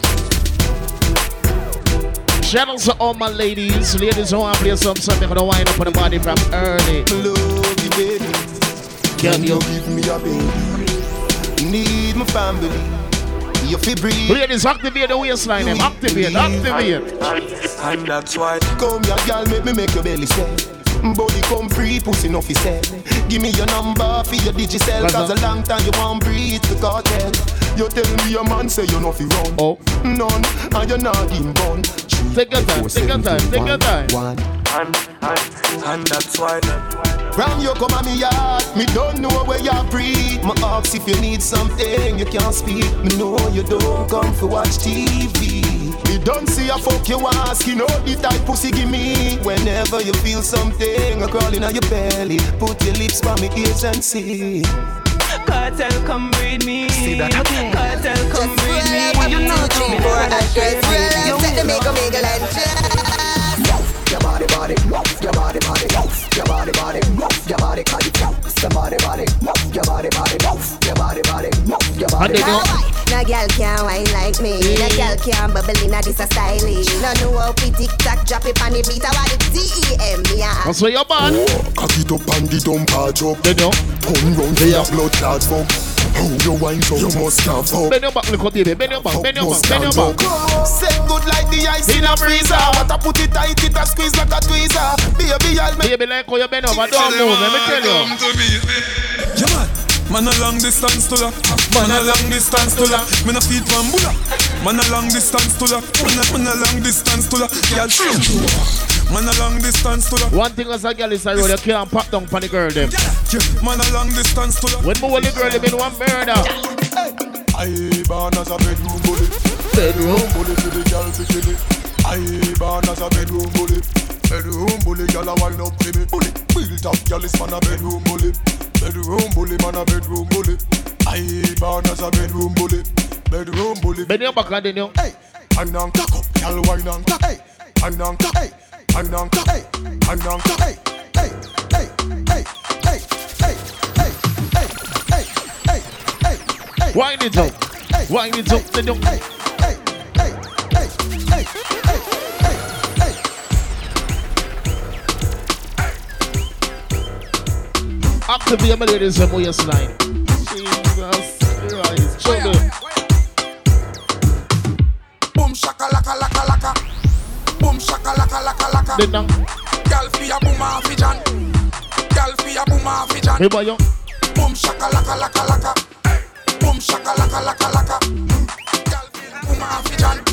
Channels to all my ladies. Ladies who want to play some something for the wind up on the body from early. Love you, baby. Can you give me a baby? Need my family. You feel breathe. Ladies, activate the waistline. Activate, activate. And that's why. Come here, girl, make me make your belly swell. Body come free, pussy no fi sell. Give me your number for your digicel. Cause a long time you won't breathe the cartel. You tell me your man say you no fi run. Oh. None, and you're not in bun. Take your time, take your time, take your time. One, and, and, and that's why. Ram you come at me yard. Me don't know where you breathe. My ox, if you need something, you can't speak. Me know you don't come to watch T V. You don't see a fuck you ask, you know the type pussy give me. Whenever you feel something, a crawling on your belly, put your lips by me ears and see. Cartel, come breed me. See that? Cartel, come breed me. You know three, four, and twelve. Set the make a make a line. Your body, body, your body, body, your body, body, your body, body, your body, body, your body, body, your body, body, your body, body. No girl can't whine like me. No girl can't bubble in a this a stylish. No know how we TikTok drop it on the beat. I want it D E M, yeah. That's where you're born. Cock it up and the dumb patch up. They know. Come round to your blood clot fuck. How you whine so you must can't fuck. Bend your back, look up baby. Bend your back, bend your back, bend your back. Set good like the ice in a freezer. What I put it tight, it a squeeze like a tweezer. Baby, I'll make. Baby, like how you bend over. Don't move, let me tell you. Come to me, baby. Man a long distance to that. Man a long distance to that. Man a feed one bulla. Man a long distance to that. Man a long distance to that. Yeah, true. Man a long distance to that. One thing as a girl is I roll your can't pop down for the girl them. Man a long distance to that. When we were the girl them in one murder. I born as a bedroom bully. Bedroom bully to the girl bikini. I born as a bedroom bully. Bedroom bully girl a wind up baby. Bully build up girl is man a bedroom bully. Bedroom bully, man a bedroom bully. I born as a bedroom bully. Bedroom bully. Bend your back, Daniel. Hey, I'm not cock up, y'all wine on cock. Hey, I'm not cock. Hey, I'm not cock. Hey, I'm not cock. Hey, hey, hey, hey, hey, hey, hey, hey, hey, hey, hey, hey. Wine it up. Wine it up, Daniel. Hey, hey, hey, hey, hey, hey, hey, hey. Activate my ladies and boys line. Jesus Christ. Show me. Boom shaka laka laka laka. Boom shaka laka laka laka. Dedang. Gal fi a boom a fi jan. Gal fi a boom a fi jan. Hey boy yo. Boom shaka laka laka laka. Boom shaka laka laka laka. Gal fi a boom a fi jan.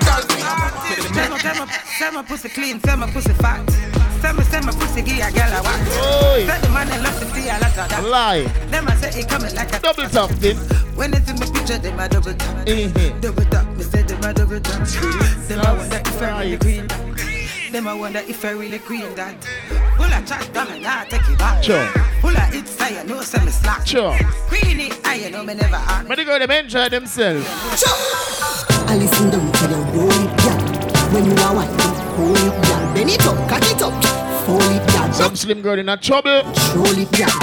Gal fi a boom a fi jan. Tell me, tell me, tell me pussy clean, tell me pussy fat. Tell me, tell me pussy give a girl a whack. Tell the man that loves to see a lot of that. Lie. Them I say he coming like a double top. When they see me picture, they my double top. Double top, me say they my double top. Them I wonder if I really green that. Them I wonder if I really green that. Pull a chat down and I take it back. Sure. Pull a hit side, no semi slack. Sure. Green it, I know me never act. But they go them enjoy themselves. Sure. I listen down to your roll it down. When you are watching, hold it down. Bend it up, cut it up, fold it down. Some slim girl in a trouble. Roll it down.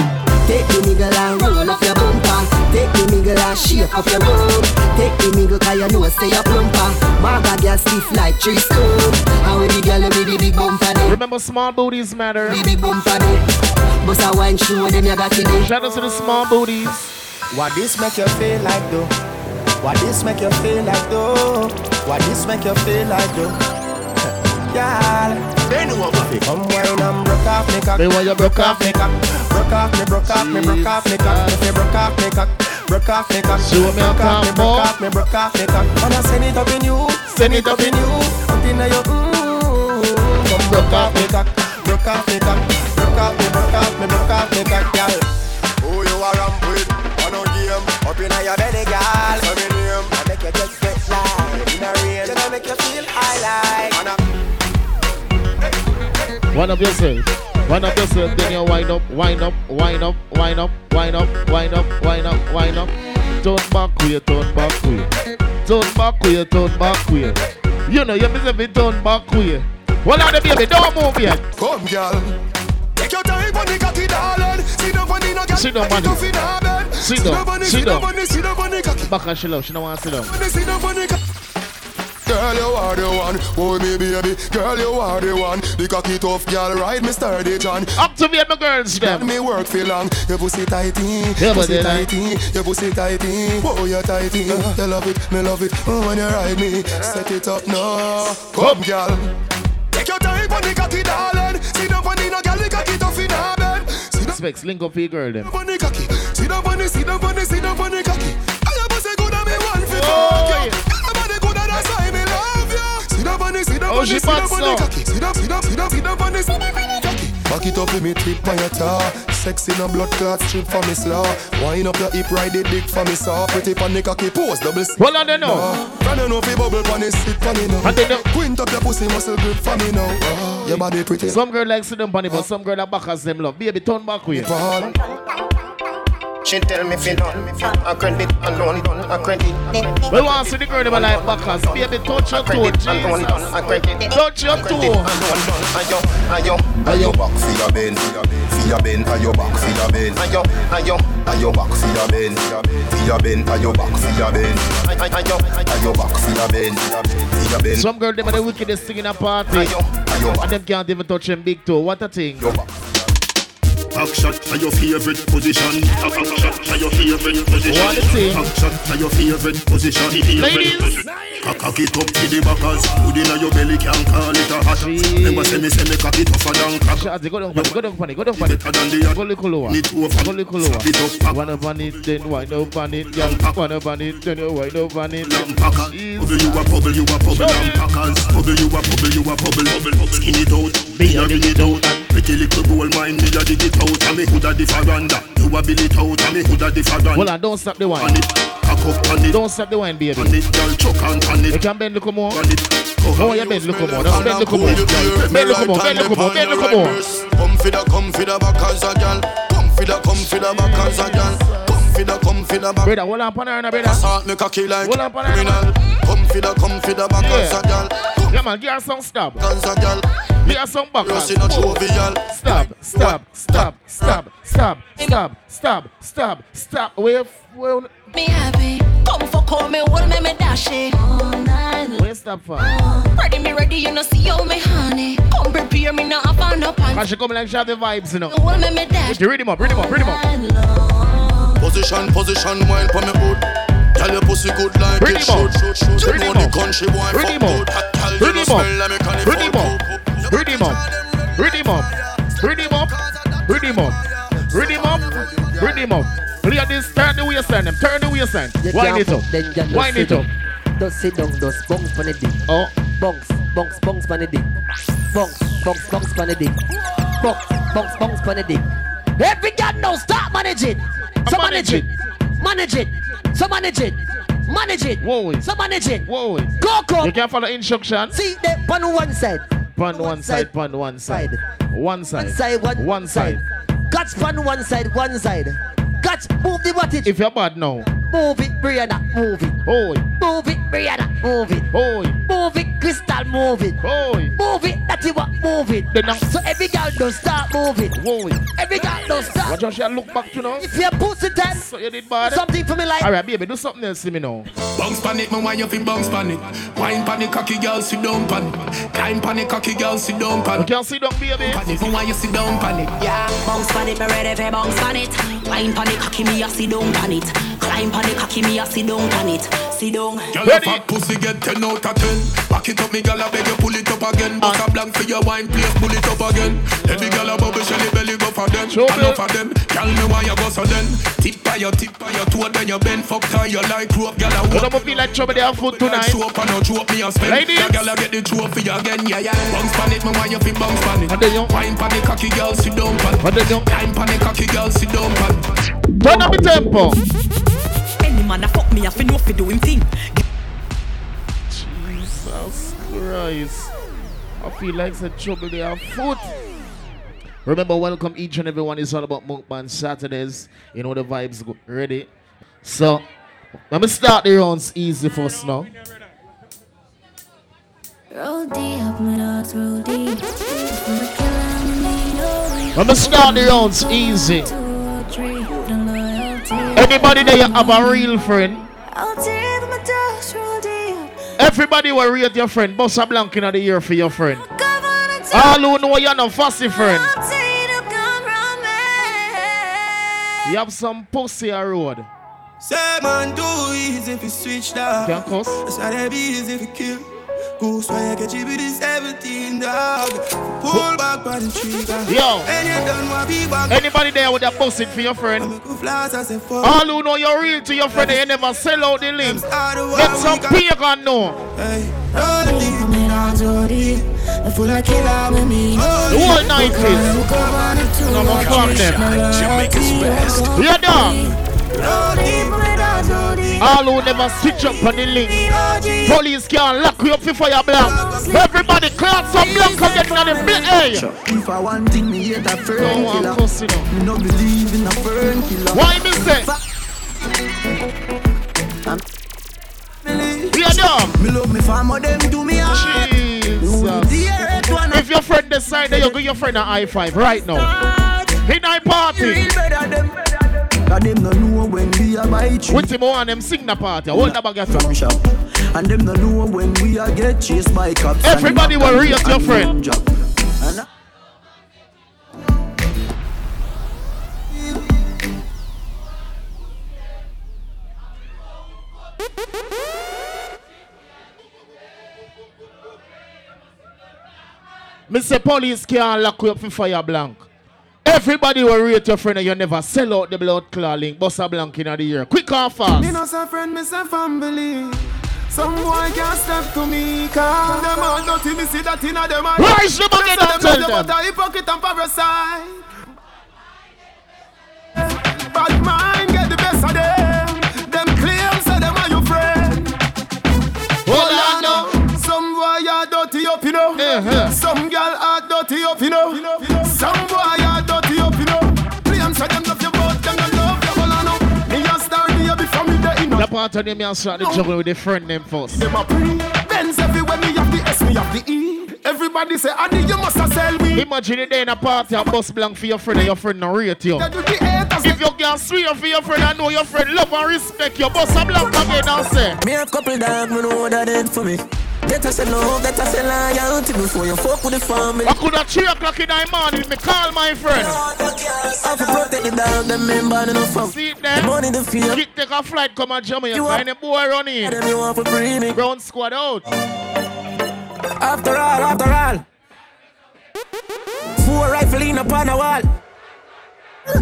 Take the nigga and roll off your bumper. Take the nigga and shake off your bum. Take the nigga cause you know say your plumper. Marga girl stiff like tree stone. How the girl with the big bumper day. Remember small booties matter. The big bumper day. But I wine show them you got to do. Shout out to the small booties. What this make you feel like though? What this make you feel like though? What this make you feel like though? Girl, they knew what we come wine and broke off me cock. They want you broke off me cock. Broke off me, broke off me, broke off me cock. If you broke off me cock, broke off me cock. Show me a cock, broke off me, broke off me cock. And I send it up in you, send it up in you. Until you mmm, come broke off me cock, broke off me cock, broke off me, broke off me, broke off me cock, girl. Who you are ramp with? On a game, up in your belly, girl. Come in here, I make you just get fly. In the rain, I make you feel high like. Wind up yourself, wind up yourself, then you wind up, wind up, wind up, wind up, wind up, wind up, wind up, wind up. Turn back way, turn back way, turn back way, turn back way. You know you must be turn back way. Well, now the baby don't move yet. Come, girl, take your time, but we got it all on. Sit down, man. Sit down, sit down. Back and she love, she don't want to sit down. Girl, you are the one. Oh, me baby. Girl, you are the one. The cocky tough girl, ride me sturdy, John. Up to me and my girls, them. Me work for long. You pussy tighty, yeah, pussy tighty, you pussy tighty. Oh, you tighty. Uh, you love it, me love it. Oh, when you ride me, set it up now. Come, girl. Take your time on the cocky, darling. See the funny, no girl, the cocky tough in her bed. See the specs, link up for your girl, them. See the funny, see the funny, see the funny cocky. I am a good at me one for the cocky. Oh, she bought stuff. Back it up with me, trip on your tar. Sexy in a blood clot, strip for me slaw. Wine up your hip, ride the dick for me saw. Pretty panic, cocky pose, double C. Hold on, they know. Can you know if you bubble panic, sit for me now. And they know. Quint up your pussy, muscle grip for me now. Your body pretty. Some girl likes them panic, but some girl that back as them love. Baby, turn back with you. She tell me if you done, I credit alone, I credit. We want to see the girl in my life backers. Baby, touch your toe, Jesus. Touch your toe. Are you back for your ben? For your ben, are you back for your ben? Are you, are you, are you back for your ben? For your ben, are you back for your ben? Are you, are you back for your ben? For your ben. Some girl, they are the wickedest thing in a party. And them can't even touch them big toe. What a thing. Back shot to your favorite position. Back shot to your favorite position. Back shot to your favorite position. Ladies, cock it up to the backers. Put in your belly, can't call it a hat. Remember, send me, send me, cock it off a down crack. Go down, go down, go down, go down. Go look over. Go look over. One up on it, then wind up on it. One up on it, then wind up on it. Bubble, you a bubble, you a bubble. Bubble, you a bubble, you a bubble. Skin it out, be a it out. Pretty little gold mine, me a dig it out. I me coulda the veranda, you a build it out. I me coulda the veranda. Well, I don't stop the wine. Don't stop the wine, baby. You can bend, look more. Oh, you bend, look more. Don't bend, look more. Bend, look more. Bend, look more. Bend, look more. Come for the, come for the back as a girl. Come for the, come for the back as a girl. Come for the, come for the back. Brother, hold on, partner, brother. Assault me cocky like criminal. Come for the, come for the back as a girl. Yeah, man, give us some stab. As a girl. We are some backers. Stop, stop, stop, stop, stop, stop, stop, stop, stop. We're me happy. Come for call me, hold me, me dashy. All night. Where's that for? Ready, me ready, you know, see you, me honey. Come prepare me now, I found up and I should come like she have the vibes, you know. Hold me, me dash. Read him up, read him up, read him up. Position, position, wine for me good. Tell your pussy good like it should. Read him up, read him up, read him up, read him up. Read him up, read him up, read him up, read him up, read him up, read him up. Play this, turn the waistline, them, turn the waistline. Wind it up, wind it up. Don't sit down, don't bounce on the dick. Oh, bounce, bounce, bounce on the dick. Bounce, bounce, bounce on the dick. Bounce, bounce, bounce on the dick. Every girl now start manage it. So manage it, manage it, so manage it. Manage it. Whoa, so manage it. Whoa, go, go. You can follow instructions. See the pan one side. Pan one, one side, pan one side. One side. One side, one, one side. Catch pan one side, one side. Catch, move the wattage. If you're bad now. Move it, Brianna, move it. Oi. Move it, Brianna, move it. Oi. Move it, Crystal, move it. Oi. Move it, that's it, what, move it. So every girl don't start moving. Oi. Every girl don't start. Watch out, she'll look back to now. If you're pussy time, so you did bad. Something for me like. Alright, baby, do something else to me now. Bounce panic, man, why you feel bounce panic? Wine panic, cocky girl, sit down panic. Climb panic, cocky girl, sit down panic. You can't sit down, baby. Panic, why you sit down panic? Yeah, bounce panic, me ready for bounce panic. Wine panic, cocky me, I sit down panic. Climb panic, cocky me, I sit down panic. Sit down. Girl, if a pussy get ten out of ten. Back it up, me girl, I beg you pull it up again. Back a blank for your wine, please pull it up again. Every girl a bubble, shelly belly go for them. Enough of them. Tell me why you go so then. Tip by your, tip by your toe, then you bend. Fuck tie your like rope, girl. But I'm gonna feel like trouble there for tonight. Ladies, the girl get the trophy again, yeah yeah. Bounce panic, me want you fi bounce panic. And then you wine panic, cocky girl, sit down panic. And then you time panic, cocky girl, sit down panic. Turn up the tempo. Any man a fuck me, I fi know fi do him thing. Jesus Christ, I feel like the trouble there foot. Remember, welcome each and everyone. It's all about Monkman Saturdays. You know the vibes go. Ready? So. Let me start the rounds easy for us now. Roll deep, my dogs roll deep. Let me start the rounds easy. Anybody that you have a real friend? Everybody will rate your friend. Bossa Blanc in the year for your friend. All who know you're not fussy friend. You have some pussy a road. Say man do easy if you switch that. Can't cuss. That's why they be easy if you kill. Go swear get you with this everything dog. Pull back by the trigger. Yo. Anybody there with a pussy for your friend? All who know you're real to your friend, they never sell out the links. Get some pagan know. The whole night is. Number one them. You're done. All who never switch up on the link. Police can't lock you up before you're black. Everybody clap some black and get on the black. If I want thing, me hate a fern killer. Me no believe in a fern killer. Why me say? We are dumb. Me love me family, them do me hard. If your friend decide that you give your friend an high five right now. Midnight party. And them no know when we are by tree. With him on them sing the party. Hold the bag from shop. And them no know when we are get chased by cops. Everybody will react your friend. Mister Police can't lock you up for fire blank. Everybody will rate your friend and you never sell out the blood clot link. Bossa Blanc in the year. Quick and fast. Me no say friend, me say family. Some boy can't step to me. Cause them all dirty, me see that in a them eyes. Rise the bucket and tell them. Them a hypocrite and parasite. Bad mind get the best of them. Them claims say them are your friend. Hold on now. Some boy are dirty up, you know. Uh-huh. Some girl are dirty up, you know. You know, you know. Some boy. The part of them, I start the juggle with the friend name first. Benz everywhere, me have the S, me have the E. Everybody say, Adi, you must sell me. Imagine it day in a party, a bus blank for your friend and your friend no rate you. If you can swear for your friend and know your friend love and respect you, bus a blank again and say. Me a couple dog, me know that ain't for me. Get us a love, get us a loyalty before you fuck with the family. I could have three o'clock in the morning, me call my friend. I protect the dog, the men born in the fuck. See it there? The money, the fear. Kick, take a flight, come and jump here, find a boy running. Then you want to bring me. Brown squad out. After all, after all. Four rifle in upon a wall.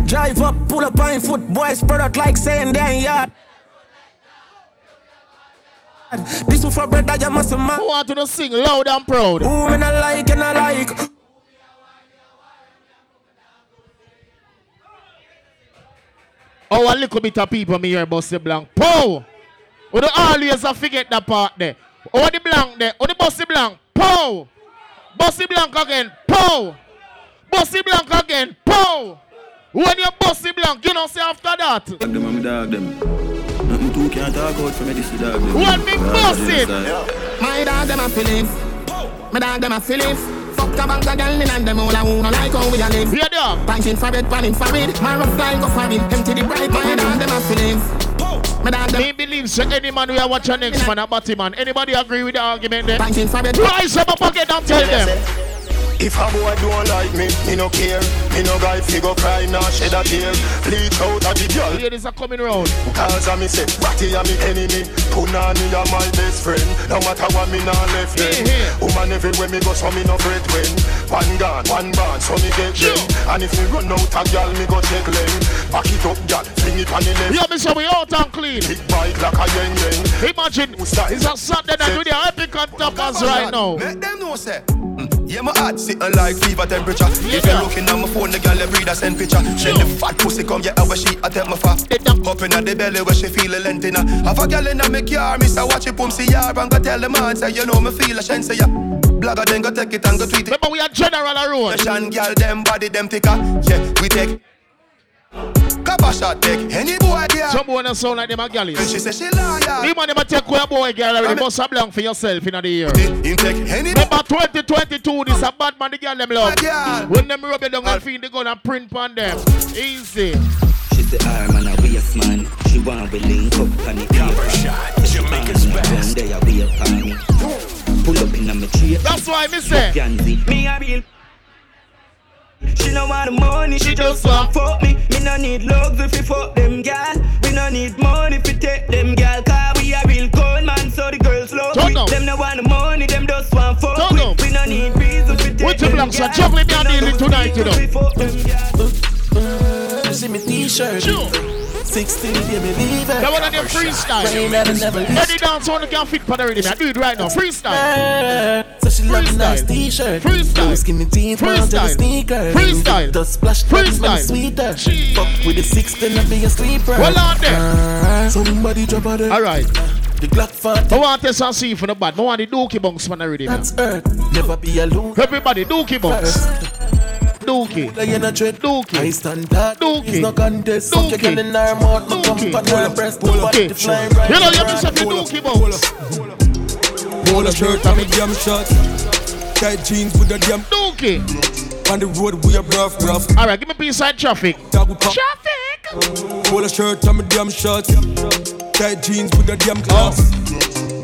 Drive up, pull up on foot, boy, spread out like saying damn yard. This is for bread that you must man. Who want to sing loud and proud? Who me not like and I like. Oh, a little bit of people me here Bossy Blanc. Pow! We don't always forget that part there. Oh, the Blanc there. Oh, the Bossy Blanc. Pow! Bossy Blanc again. Pow! Bossy Blanc again. Pow! When you Bossy Blanc, you don't say after that. Fuck them, I'm dog them. Who can't talk out for me, this is dog. What big boss it? My dog, them a feeling. My dog, them a feeling. Fuck the bank, the girl, and them all I wanna like how we a live. Yeah, dog. Punching for it, panning for it. My rough flying, go for it. Empty the bright, my dog, them a feeling. My dog, them. He believes so any man we are watching next man, a batty man. Anybody agree with the argument there? Punching for it. Rise up a pocket and tell them. If a boy don't like me, me no care. Me no guy figure cry, now shed a tear. Bleach out of the girl. Ladies are coming round. Cause I me say, Batty are me enemy. Punani are my best friend. No matter what me not left them. Woman everywhere me go, so me no fret when. One gun, one band, so me get them. And if me run out a girl, me go check them. Pack it up, girl, bring it on the left. Yeah, me say we out and clean. Big bike like a yen yen. Imagine, it's a Saturday night with the epic on top us right now. Let them know, sir. Yeah, my heart sitting like fever temperature. Yeah. If you're looking at my phone, the girl every that's send picture. She the fat pussy come yeah, where she I tell my fat. Up in the belly where she feel a lentina. Have a girl in a make yard, miss I watch it pump see yard and go tell the man say you know me feel a shen say ya. Blagger then go take it and go tweet it. Remember we are general around. Shan girl them body them thicker. Yeah, we take. Kappa shot take any boy girl. Some boy don't sound like them a galleys. She say she liar. You man them a take where boy girl and boss a blank for yourself in the year. Remember twenty twenty-two, this a bad man the girl them love. When them rub you down and feed the gun and print on them. Easy. She twist the arm and a waist man. She want we link up and it cover shot. Jamaica's best. One day I be a fan. Pull up in a material. That's why me say. Me a real. She no want the money, she just want fuck me. Me no need love if you fuck them girl. We no need money if you take them girl. Cause we a real cold man, so the girls love me. Them no want the money, them just want fuck me. We no need peace if you take what them girl. What's your black chocolate down there tonight, you know? You see me t-shirt sure. sixteen, you believe it. That one on your freestyle. Any dance on the can fit for the rhythm. I do it right now. Freestyle. So she love a nice t-shirt. Freestyle. Skinny jeans, freestyle. Sneaker. Freestyle. The splash freestyle. Sweeter. Fuck with the sixteen and be a sleeper. Well on there. Somebody drop out there. All right. The Glock forty. I want this and see for the bad. I want the Dookie Bunks for the rhythm. That's earth. Never be alone. Everybody, Dookie Bunks. Dookie, Dookie, I stand tall. Dookie, no contest. Dookie, you know you have to be Dookie boss. Polo shirt and me damn shorts, tight jeans with the damn Dookie. On the road we are rough, rough. All right, give me peace side traffic. Traffic. Polo shirt and me damn shorts, tight jeans with the damn gloves.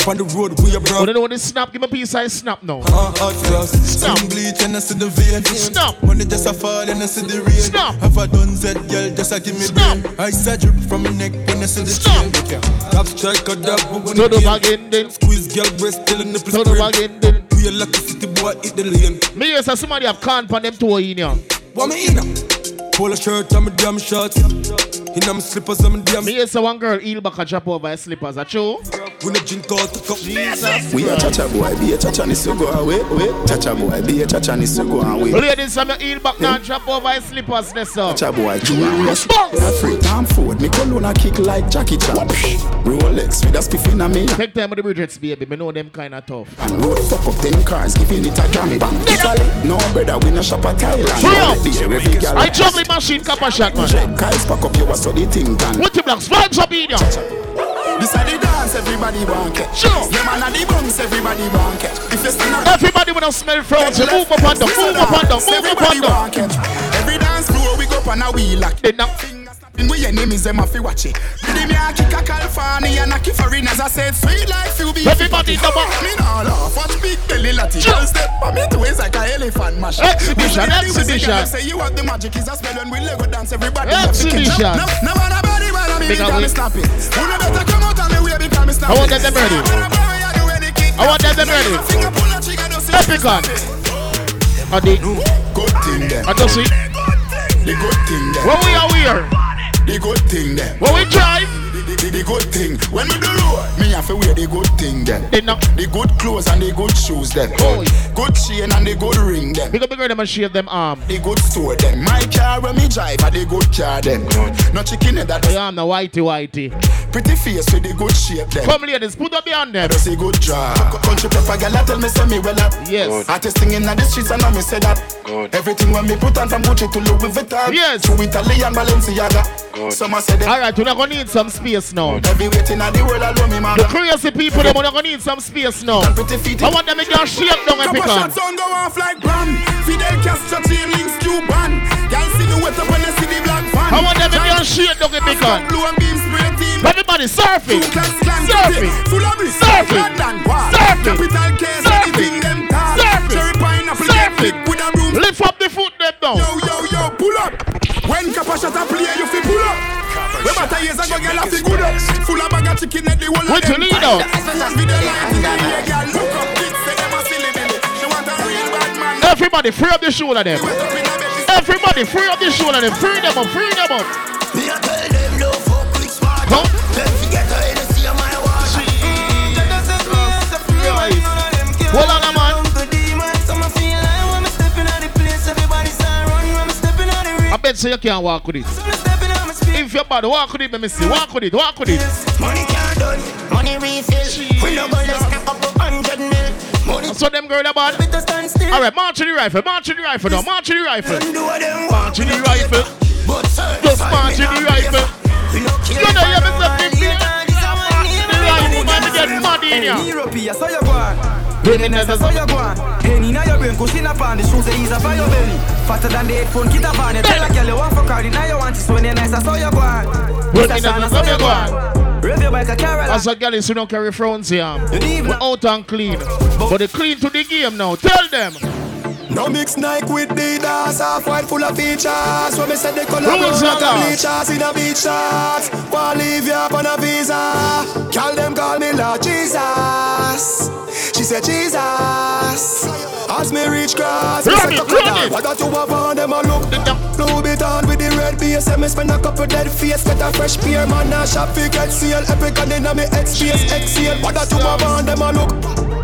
On the road we are broke. I don't want to snap. Give me a piece I snap now. Uh, uh, snap. Some bleach and I see the vein. Snap. Money just a fall and I see the rain. Snap. Have I done that girl just a give me snap. Brain. I said drip from my neck and I see the snap. Chain. Top strike or that book. Turn the bag in then. Squeeze girl breast till in the place. Turn the bag in then. We are lucky city boy hit the lane. Me yes, somebody have can't pan them two in here. What me in here? Polo shirt and my damn shorts. In them slippers and my damn. Me yes, one girl heel back a drop over her slippers. That's true. We a chacha boy, be a chacha ni so go away. Chacha boy, be a chacha ni so go away. Ladies, I'm your heel back now, drop over his slippers, let's up. Chacha boy, Julius, free time forward, me colonna kick like Jackie Chan. Rolex with a spiff in a me. Take time of the budgets, baby, me know them kinda tough. And road fuck up ten cars, giving it a jammy bang. No brother, we no shop at Thailand. I jump the machine, cap a shot, man. Guys, pack up your study thing, man. What the blocks, vibes up in here. This are the dance, everybody won't catch. Sure. The man and the bums, everybody won't catch. If you stand up, everybody wanna smell frogs. Move up and down, move up and down, move up and down. Every dance floor we go up and a wheel like. They knock fingers. We your enemies, them have to watch it. Give me a kick a California and a kick for in as I said. Sweet life, you be. Everybody come on. Me all off, watch big belly latte. Just step on me to ways like a elephant mash. Exhibition, exhibition. Say you want the magic is a spell and we let go dance. Everybody have to catch up. No, no, nobody wanna be me snap it. Who no better come. I want them ready. I want them ready. Epican. I did good thing there. I just see the good thing there. When we are here, the good thing there. When we drive, the good thing. When we do road, me have to wear the good thing there. The good clothes and the good shoes there. Good chain and the good ring there. Because bigger them and shave them arm. The good store them. My car when me drive, I the good car them. No chicken head that. I am the whitey whitey. Pretty face with the good shape then. Come ladies, put up behind them. That's a good job. Country proper girl, I tell me say me well up. Yes. Artist singing at the streets and I me say that. Good. Everything when me put on from Gucci to Louis Vuitton. Yes. To Italy and Balenciaga. Good. Some say that. Alright, we're not gonna need some space now. Every waiting at the world alone, me man. The crazy people, they're gonna need some space now. I want them to get shape down and pick up. Couple shots on go off like bomb. Fidel Castro chain links Cuban. Y'all see the wet up when they see the black van. I want them to get shape down and pick up. Blue and beam spray team. Everybody surfing, surfing, surfing, surfing, capital case, anything them tall, cherry pineapple, surfing, with a broom, lift up the foot them down. Yo, yo, yo, pull up. When Kappa shot a player, you feel pull up. When Bata years ago, girl, I feel good up. Full of bag of chicken at the wall of them. What you need now? Everybody free up the shoulder them. Everybody free up the shoulder them. Free them up, free them up. Don't forget to hit us on my watch. Hold on, man. I bet so you can't walk with it. If you're bad, walk with it, let me see. Walk with it, walk with it. Money can't done, money refill. We no gonna snap up a hundred mil. So them girl about. Alright, march to the rifle, march to the rifle now, march to the rifle. March to the rifle. Just march to the rifle. You know you have a big deal. The rifle man get muddy. Romania. European, so you're born. Benenessa, so you're born. Henny, now you're going Kusina pan, the shoes is up by your belly. Faster than the headphone, kita pan. Tell a girl you want for cardi, now you want this one, and I saw you're born. Benenessa, so you're born. Rev your bike a Carol. As a girl, you don't carry frowns here. We're out and clean. But they clean to the game now. Tell them. No mix Nike with the dance, half white full of features. When me said they call up the bleachers in a beach shots. While leave you up on a visa. Call them, call me Lord Jesus. She said Jesus. As me reach grass, I said I got to have on them a look. Blue bit on with the red beer. Say me spend a couple dead face. Get a fresh beer, man, now shop fi get seal. Epic and then me X-face, X-seal. I got to have on them a look.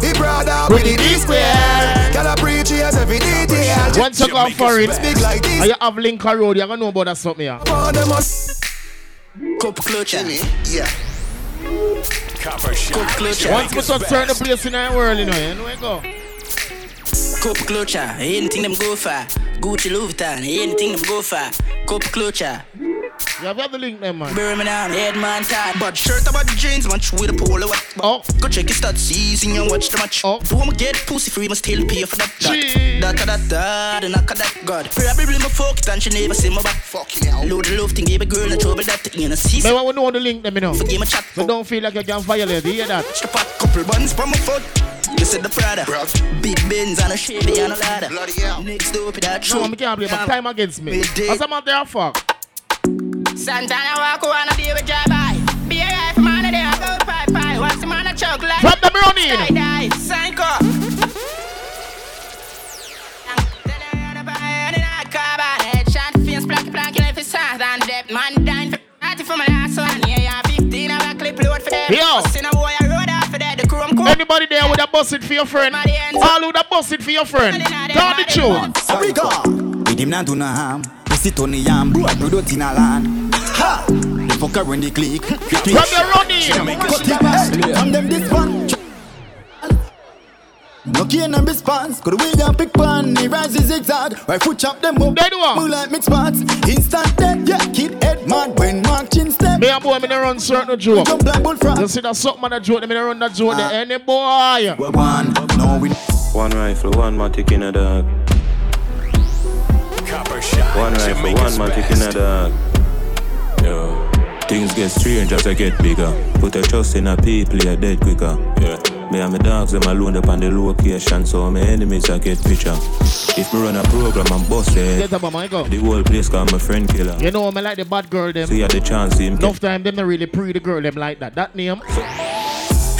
He brother with it this way. Gotta preach as every detail. Once you go for it, speak like this. I have Lincoln Road, you're gonna know about that something here. Cup clutch in it. Yeah. Cup clutch. Once we just turn the place in our world, you know, you know where go. Cup clutcher, anything them go for. Gucci Louis Vuitton, anything them go for. Cup clutcher. Yeah, we have the link there, man. Bury me down, head man tight. But shirt about the jeans, match with a polo. Oh. Go check if that's easy and watch the match. Oh. Do I get pussy free, must still pay for that. That, that, that, that, and I got that, God. Probably my fuck it and she never see my back. Fucking hell. Load the love thing, give a girl a trouble that thing in a season. But I know the link, let me know. Forgive my chat. So don't feel like you can violate, you hear that? Strap a couple buns from my foot. You said the Prada. Big Benz and a shady and a ladder. Bloody hell. Next door, that show. No, I can't believe my time against me. As a man, they are fucked. Santana walk on a day with Jai Bai. Be a right from on a day, I go five five. What's the man a chocolate? Drop the brownie. Sky dive, sank up. Then I had a buy, and then I car by headshot. Fins, blacky, blacky, left his hand and depth. Man, dying for thirty for my last one. Yeah, yeah, fifteen, I back clip load for that. Yo. Seen a boy, I rode off for that. The chrome coat. Anybody there with a bus it for your friend? All who da bus it for your friend. Tell the truth. Here we go. With him not do no harm. Sit on the yam, bro, I product in a land. Ha! The fucker when they click. From the running! Cut the back, from them this one. No key and response, could we down pick pan, the rise is zigzag. Right foot chop them up, move like mixed parts. Instant death, yeah, kid head mad when marching step. Me a boy, I'm in the run certain joke. You see that something man a joke, I'm in the run that joke, uh, the any boy. We're one, no we. One rifle, one matic in a dog. One rifle, one man taking a dog. Yo. Things get strange as I get bigger. Put a trust in a people, you're dead quicker. Yeah. Me and my dogs, them alone up on the location, so my enemies I get picture. If me run a program and bust it, the whole place call my friend killer. You know, I like the bad girl them. So you had the chance to him. Enough time, them not really pre the girl them like that. That name.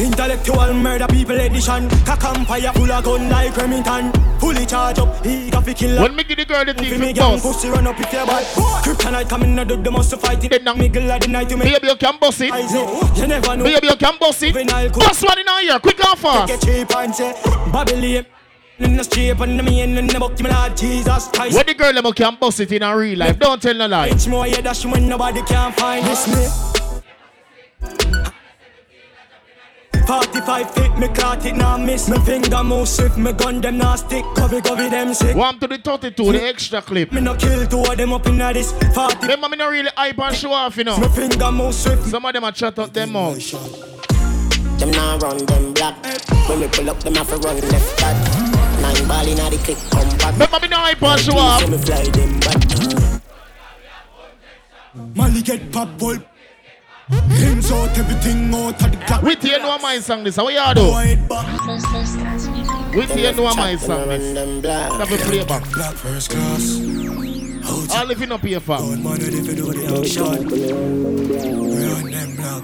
Intellectual murder people edition. Cock and fire full of gun like Remington. Fully charge up, he got fi kill. When me give the girl the thief in boss. Pussy run up if you bad. Kryptonite coming out of the muscle fighting. Miggle at the night to make. Baby you can boss it. You never know. Baby you can boss it. Boss one in here, quick and fast. Take a cheap and say Babylon. In the shape and the mean and the book, my Lord Jesus Christ. When the girl them can boss it in her real life, don't tell no lie. It's more head dash when nobody can find this me. forty-five feet, me caught it, now miss. Me finger move swift, me gun them now stick. Covey, covey them sick. One to the thirty-two, the extra clip. Me no kill two of them up in this forty. Them me no really hype and show off, you know. Me finger move swift. Some of them a chat up them out. Them now run them black. When we pull up, them have to run left back. Nine ball inna the clip, come back. Them me no hype and show off. Me fly them back. Mali get pop ball. Rims out, everything out of the clock. We hear no my song this, how y'all do? We hear no my song this. Have a playback. Black first class. All living up here for. Don't mind if you do the action. We on them black.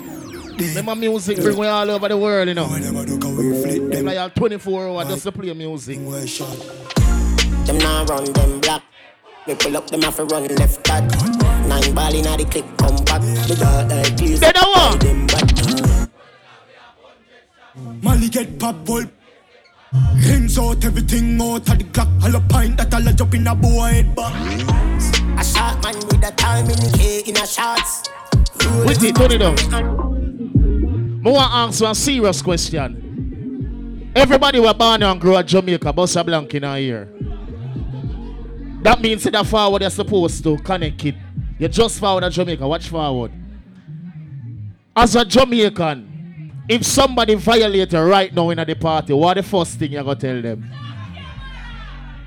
Remember music bring we all over the world, you know. Them like all twenty-four hours just to play music. Them now run them black. We pull up them have to run left back. Nine ball inna the clip, come back. The girl like please they don't want them back. Mali get pop ball. Rims out, everything out of the clock. All a pint that all a jump in a boy head back. A shot man with a time in the K in a shots. Wait it, turn it down. I want to ask one serious question. Everybody were born and grew at Jamaica, Bossa Blanc in a year. That means that forward they're supposed to connect it. You just forward at Jamaica, watch forward. As a Jamaican, If somebody violates right now in the party, what the first thing you're going to tell them?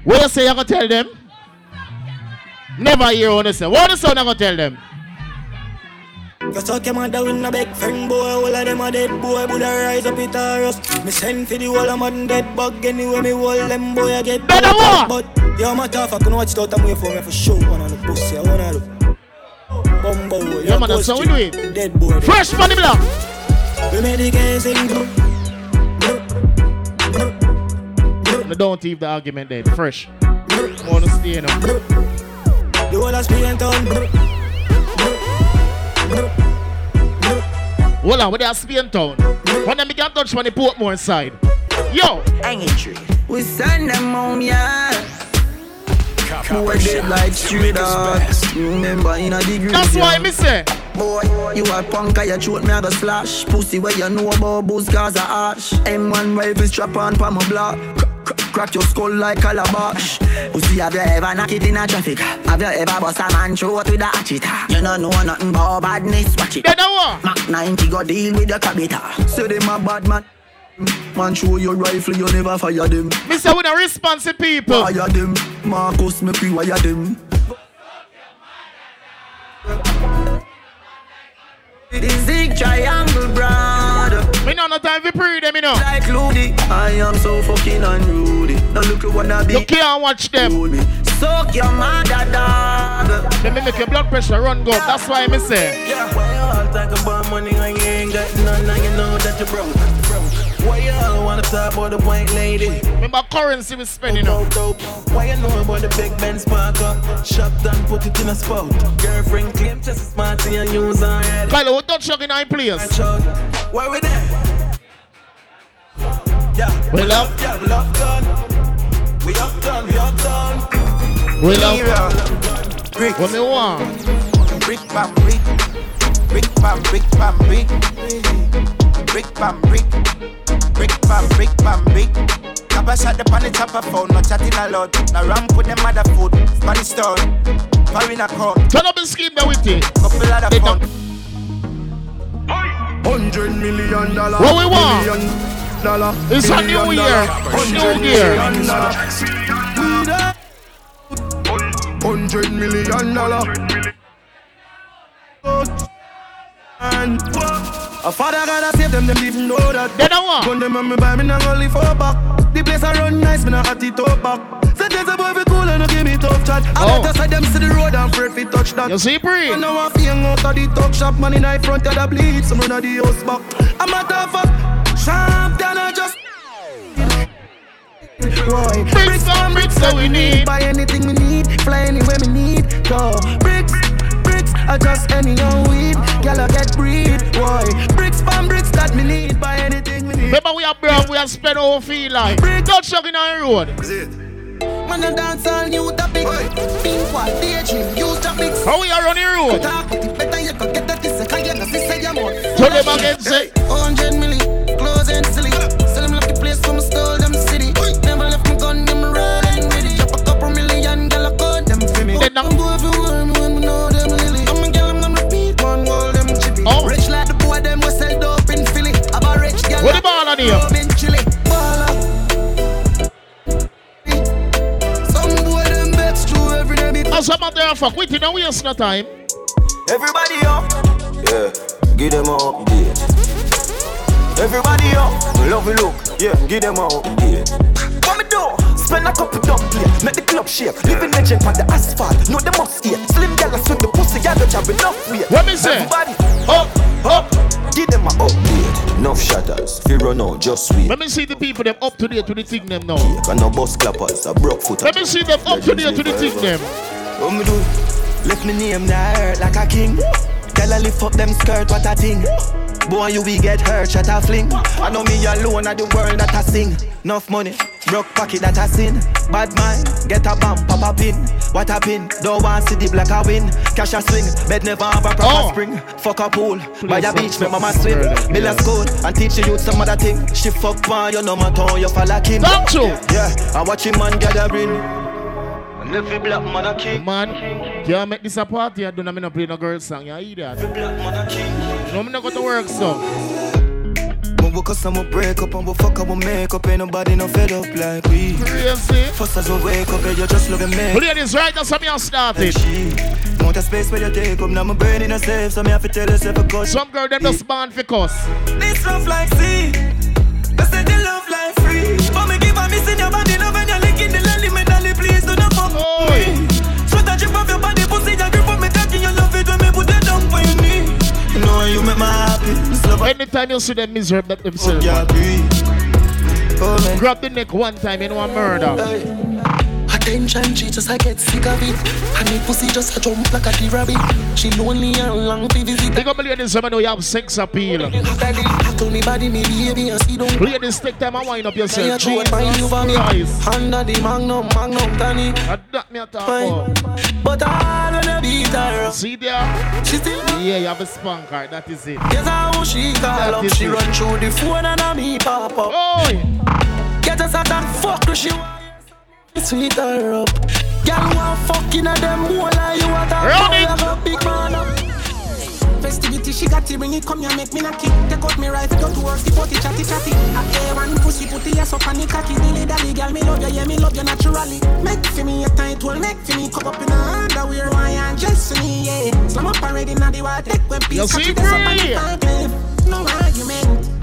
What you say you're going to tell them? Never hear what you say. What the sound you're going to tell them? You talk your mother with a big friend, boy. All of them are dead, boy. Buddha rise up with a rust. Me send for the whole of modern dead bug. Anyway, me whole them, boy, I get better war. But you're my tough, I can watch it out and wait for me for sure. One of the pussy, one of the bumbo. You're yeah, man, that's how we do it. Dead boy. Fresh money block. We made the guys in go. Don't leave the argument dead. Fresh. I want to stay in them. The whole of Spain town. Hold on, we are Spain town. When them can touch from the Portmore side. Yo! Angry. We send them on ya. Who are dead like straight up. Remember in a degree. That's why I miss it. Boy, you a punk, I throat me a go slash. Pussy where you know about booze cause I ash. M one rifle strap on for my block. Crack your skull like calabash. Pussy, have you ever knocked it in a traffic? Have you ever bust a man throat with a hatchet? You don't know nothing about badness, watch it. They don't want Mac ninety go deal with your cabita. Say them a bad man. Man, show your rifle, you never fire them. Mister, with a responsive people. Fire them, Marcus, me pre-wire them. The Zig Triangle Brand. Me no no time for pre them, you know. Like Ludy, I am so fucking unruly. Now look who wanna be. You can't watch them. Soak your mother dog. They make your blood pressure run go. That's why I say. Yeah. Why you all talk about money when you ain't got none and you know that you're broke? Why you all wanna talk about the white lady? Remember currency we spending on. Why you know about the big Ben spark up? Shut down, put it in a spot. Girlfriend claim just smart and use her head. Kylo, what don't chuck in nine players? Why we there? Yeah, we love, yeah, we love done. We up done, we up done. We love brick. What me want? Brick bam brick. Brick bam brick bam brick. Brick bam brick. Brick bam brick bam brick. Cabba shot up on the top of phone, no chatting a lot. Now ram put them mother food, Spanish town. Foreign account. Turn up and skip there with it. Couple of the phone. Hundred million dollars. What we want? Dollar, it's a new year, new year. Hundred million dollar. A father gotta save them, them even know that. They don't want. When them and me buy me, I'm only four back. The place I run nice, me not at the top back. Said there's a boy be cool and no give me tough chat. I better side them to the road and pray for touch that. You see, Bree? I know I'm feeling out of the talk shop, man in I front of the bleed, some run of the house back. I'm a tough fuck. Something I just Roy. Bricks on bricks that we need. Buy anything we need, fly anywhere we need. Go bricks, bricks, I just any old weed. Girl, I get breed, boy. Bricks on bricks that we need, buy anything we need. Remember we are brown, we are spent over feel like. Don't chuck in our road. Is it? Man, I dance all new topics. Pink one, the dream, new topics. How we are on the road? Better you could get that this second, you can see your more. Turn them back and say one hundred million. And silly, sell them like the place from stole them city. Never left me gun, them riding ready. Drop a couple million, girl, I call them for me. They don't go everywhere, when we know them lily. Come and girl, I'm gonna repeat one, all them chippy. Oh. Rich like the boy, them was held up in Philly. Have a rich girl, what ball on here? In Chile. Some boy, them bets through every day. As a matter of fact, wait, you know we have no time. Everybody up. Yeah, give them up, yeah. Everybody up, love you look, yeah, give them out, yeah. Come and do, spend a couple dumb play, make the club shake, living legend on the asphalt, know the must here. Slim gala swing the pussy, y'all don't have enough weight. What me say? Everybody up, up, give them a update. Enough shatters, fear or no, just sweet. Let me see the people them up to date to the thing them now. Yeah, and no bus clappers, a broke foot. Let me see them up to date to the thing them. What me do? Let me name that hurt like a king. Tell her lift up them skirt, what a thing. Boy, you will get hurt, shut a fling. I know me alone at the world that I sing. Enough money, broke pocket that I sin. Bad mind, get a bump, pop a pin. What a pin, don't want to see the black I win. Cash a swing, bed never have a proper oh. spring. Fuck a pool, please by the beach, my mama swim. Miller school, and teach the youth some other thing. She fuck one, you know my tongue, you fall a king. Don't you? Yeah, I watch him man gathering. And if you black mother king. Man. Yeah, make this a party, I don't know play no girl song, you hear that? No, I'm not going to work, so. we'll cause some will break up and we'll fuck up, we'll make up. Ain't nobody no fed up like we. Crazy. First as we wake up and you just look at me. Ladies, right now, some of y'all started. Mount a space where you take up, now my brain in a safe, so me have to tell yourself a cause. Some girl, them just born for cause. This love like sea, they say they love like free. For me give a miss in your body, love and you're licking the lolly, me dolly, please do not fuck me. So that you pop your body, pussy, that grip on me, talking, you love it when me put that down for me. You know you make me happy. Anytime you see them miserable that themselves, oh, yeah, oh, grab the neck one time, you know a murder. Hey. Attention, she just I get sick of it. And me pussy just a jump like a rabbit. She lonely and long to visit. They got me ladies, I know you have sex appeal. Ladies, take time and wind up yourself. Jesus Christ. Under the magnum, magnum, Danny. That me a talk about. But I wanna beat her. See there? She still. Yeah, you have a spanker, that is it. Guess how she call up. She run through the phone and I me pop up. Get us out and fuck the she want. Sweet her up. Y'all want fucking at them wall and you want a big man up. Festivity, she got to bring it, come here, make me knock it. Take out me rifle, go to work, the potty, chatty, chatty. I one pussy, put the ass up and the khakis. Dilly dally, girl, me love you, yeah, me love you naturally. Make for me a tight wall, make for me cup up in the underwear. Why and just for me, yeah. Slam up already, now the water, take one piece. Catch it up and the back left. No argument.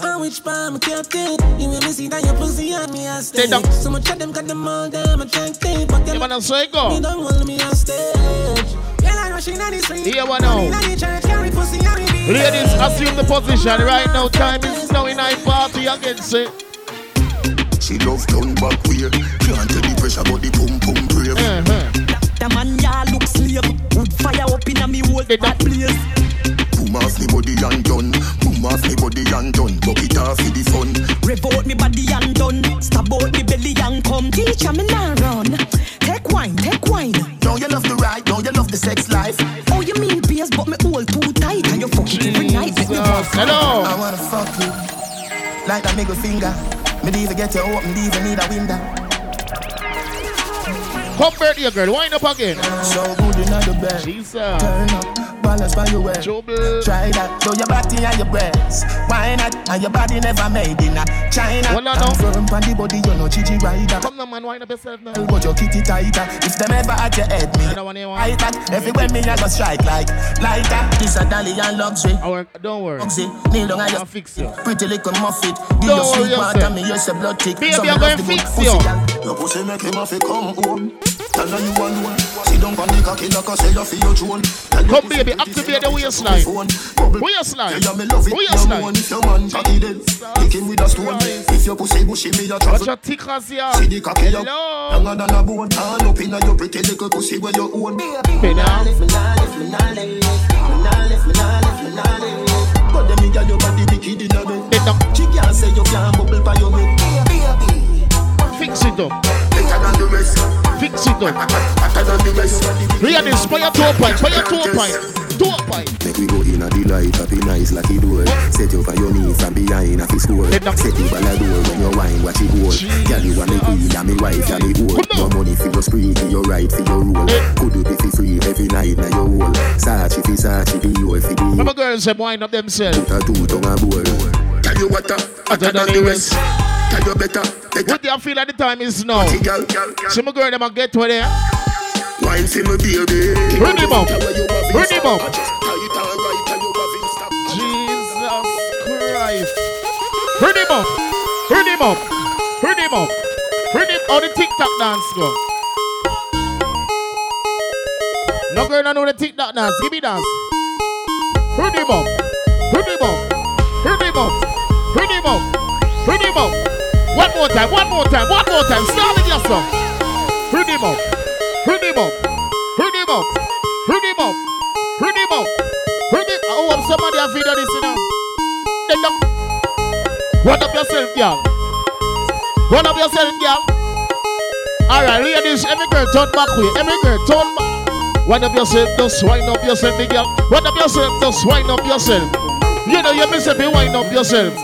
Oh, which palm I kept it. You will see that your pussy on me, I stay. So much of them got them all, damn attractive. But them all don't want me on stage. Girl, I'm rushing on the street. Here we know. Ladies, assume the position right now. Time is now in I party against it. She loves turn back weird. Can't tell the pressure about the pum pum brave. The man ya looks slave. Would fire up in a me whole that place. Mass me body and done. Mass me body and done. Bucket off in the sun. Revolt me body and done. Stab out me belly and come. Teacher me now run. Take wine, take wine. Now you love the ride, now you love the sex life. Oh you mean beers but me all too tight. And you fuck it every night. Let me walk. Hello. I wanna fuck you like that middle finger. Me leave get you open, leave you need a window. Come back here, girl. Wind up again. So good in the bed. Jesus. Turn up, balance by your way. Trouble. Try that. Show your body and your breasts. Why not? And your body never made in a China. Well, no. From panty body, you know, Gigi Rider. Come on, man. Wind up yourself now. But your kitty tighter. If them ever at your head, me. I don't want anyone. I that. Everywhere me, I go strike like like that. This a dolly and luxury. Our, don't worry. Luxury. Kneel down and I'll fix you. Pretty little muffet. Give your sweet water. Me use a blood tick. Baby, I'm going to fix you. Your pussy make him off it come home. Tell her you alone. She don't panic, I kill her cause I love your drone. Come baby, activate the waistline. Waistline. Waistline. If your man cocky dead, kick him with a stone. If your pussy bushy, me a travel. Watch your thick ass here. See the cocky up, longer than a bone. All up inna your pretty little pussy where you own. Me nah left, me nah left, me nah left, me nah left, me nah left, me nah left. Got them inna your body, bikini inna bed. She can't say you can't bubble by your head. Fix it up. Fix it up. Real is fire two pint, fire two pint, two pint. Make we go in a delight, up in nice like it was. Set you for your knees and behind a fist wall. Set you by the door when you wine, watch it roll. Girl, you want me queen and me wife, and me old. No money for your spree, for your right, for your rule. Could do it for free every night, now your wall. Sachi for Sachi, be your for you. Remember girls them wine up themselves. Put a two-tongue a bowl. Tell you what, hotter than the rest. Tell you better. What do you feel at the time is now? Some girl them a get to there. Wine see me baby. Bring him up. Bring him up. Jesus Christ. Bring him up. Bring him up. Bring him up. Bring him on the TikTok dance go. No girl don't know the TikTok dance. Give me dance. Bring him up. Bring him up. Bring him up. Bring him up. Bring him up. One more time, one more time, one more time. Start with your song. Hit him up. Hit him up. Hit him up. Hit him up. Hit him up. Hit him up. Oh, I'm somebody have video this, you know. One up yourself, girl. One up yourself, girl. Alright, ladies, every girl turn back way. Every girl turn back. One up yourself, just wind up yourself, big girl. One up yourself, just wind up yourself. You know, you miss it, be wind up yourself.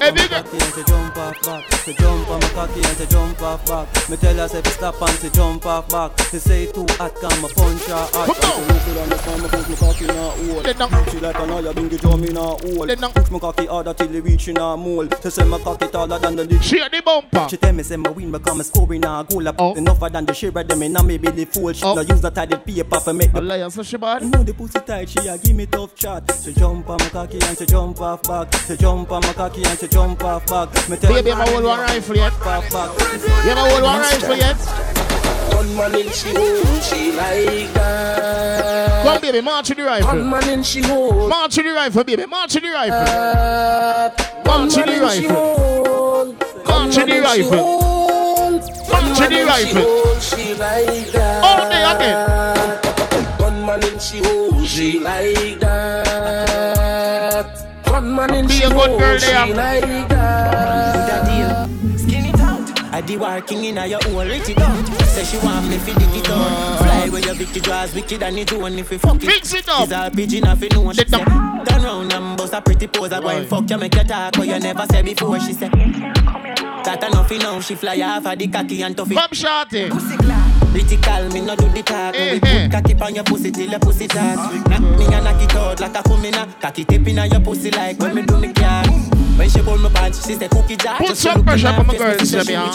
Every girl. off back. She jump on my cocky and she jump off back. Me tell her say stop and she jump off back. She say too hot can my punch her out. She look it on the phone, me push my cocky in her hole. She like an oil, bring the drum in her hole. Push my cocky harder till it reach in her mole. She say my cocky taller than the league. She a the bumper. She tell me say my win become a scoring her goal. Oh. Enougher than the shiver them and I may be the fool. She oh. use the tidy paper for make the liar so she bad. You know the pussy tight, she a give me tough chat. She jump on my cocky and she jump off back. She jump on my cocky and she jump off back. Me tell baby, my whole one rifle yet. You have a whole one rifle yet. One man in she hold, she like that. Come baby, march to the rifle. One man in she hold. March to the rifle, baby, march to the rifle. March to the rifle. March to the rifle. March to the rifle. All day again. One man in she hold, she like that. One man in she hold, she like that. I did working in your own rich dog. Say she want me fi dig it up. Fly where your bitch draws wicked and it do one if we fuck it. Mix it up. It's a pigeon if you know what she say. Turn round and bust a pretty pose. I boy fuck you make you talk what you never said before. She say that enough enough. She fly half of the cocky and tough it. Pop shorty. Pussy glass. Critical me no do the talk. We put cocky on your pussy till your pussy talk. Knock me and knock it out like a kumina. Cocky taping on your pussy like when me do me cat. When she pull my pants, she's the cookie jar. Put some pressure on my girl, she be on.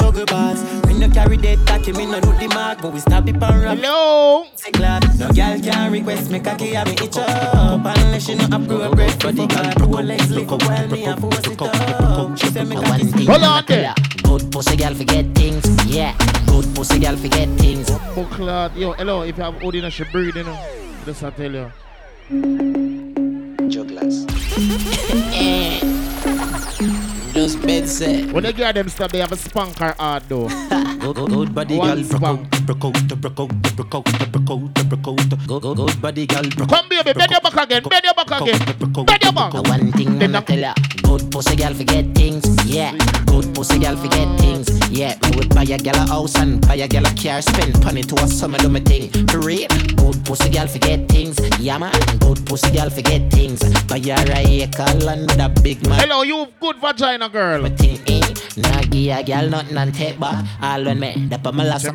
We no carry that cocky, we no do the mark, but we stop it and rap. Hello. No girl can request me cocky, I me itch up. Unless she no approve breast, but the girl two legs lick up while me a force it up. She say me cocky skin. Hold on there. Good pussy girl forget things, yeah. Good pussy girl forget things. Bucklad, yo, hello. If you have Odin, she breed, you know. Just I tell you. Jugglers. Those beds set. When they get them stuff, they have a spanker hard though. Go go go body girl, broco, broco, broco, broco, broco, broco. Go go go body girl, broco. Come baby, bend your back again, bend your back again, bend your back. One thing I'ma tell ya, good pussy girl forget things, yeah. Good pussy girl forget things, yeah. We would buy a girl a house and buy a girl a car, spend money to a summer do my thing. For real, good pussy girl forget things, yeah man. Good pussy girl forget things, buy a rifle and a big man. Hello, you good vagina. Girl. Every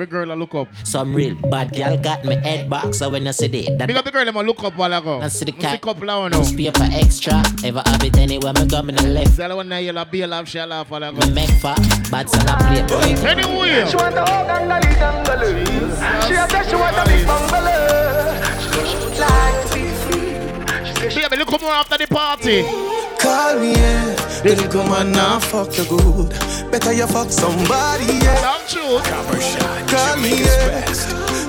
girl I look up. Some real bad girl got me head back. So when you see that, because the girl I look up while I go. And see the cat. Use paper extra. Ever have it anywhere me go me no left. Tell one now you'll be a laugh, she'll laugh while I go. Me make fat, bad son I play. Anyway. She want the whole gangali gangali. She said she want the big bungalow. Like to be free. She said she want to look more after the party. Call me, yeah. The little man now fuck the good. Better you fuck somebody, yeah. Don't you? Call me, yeah.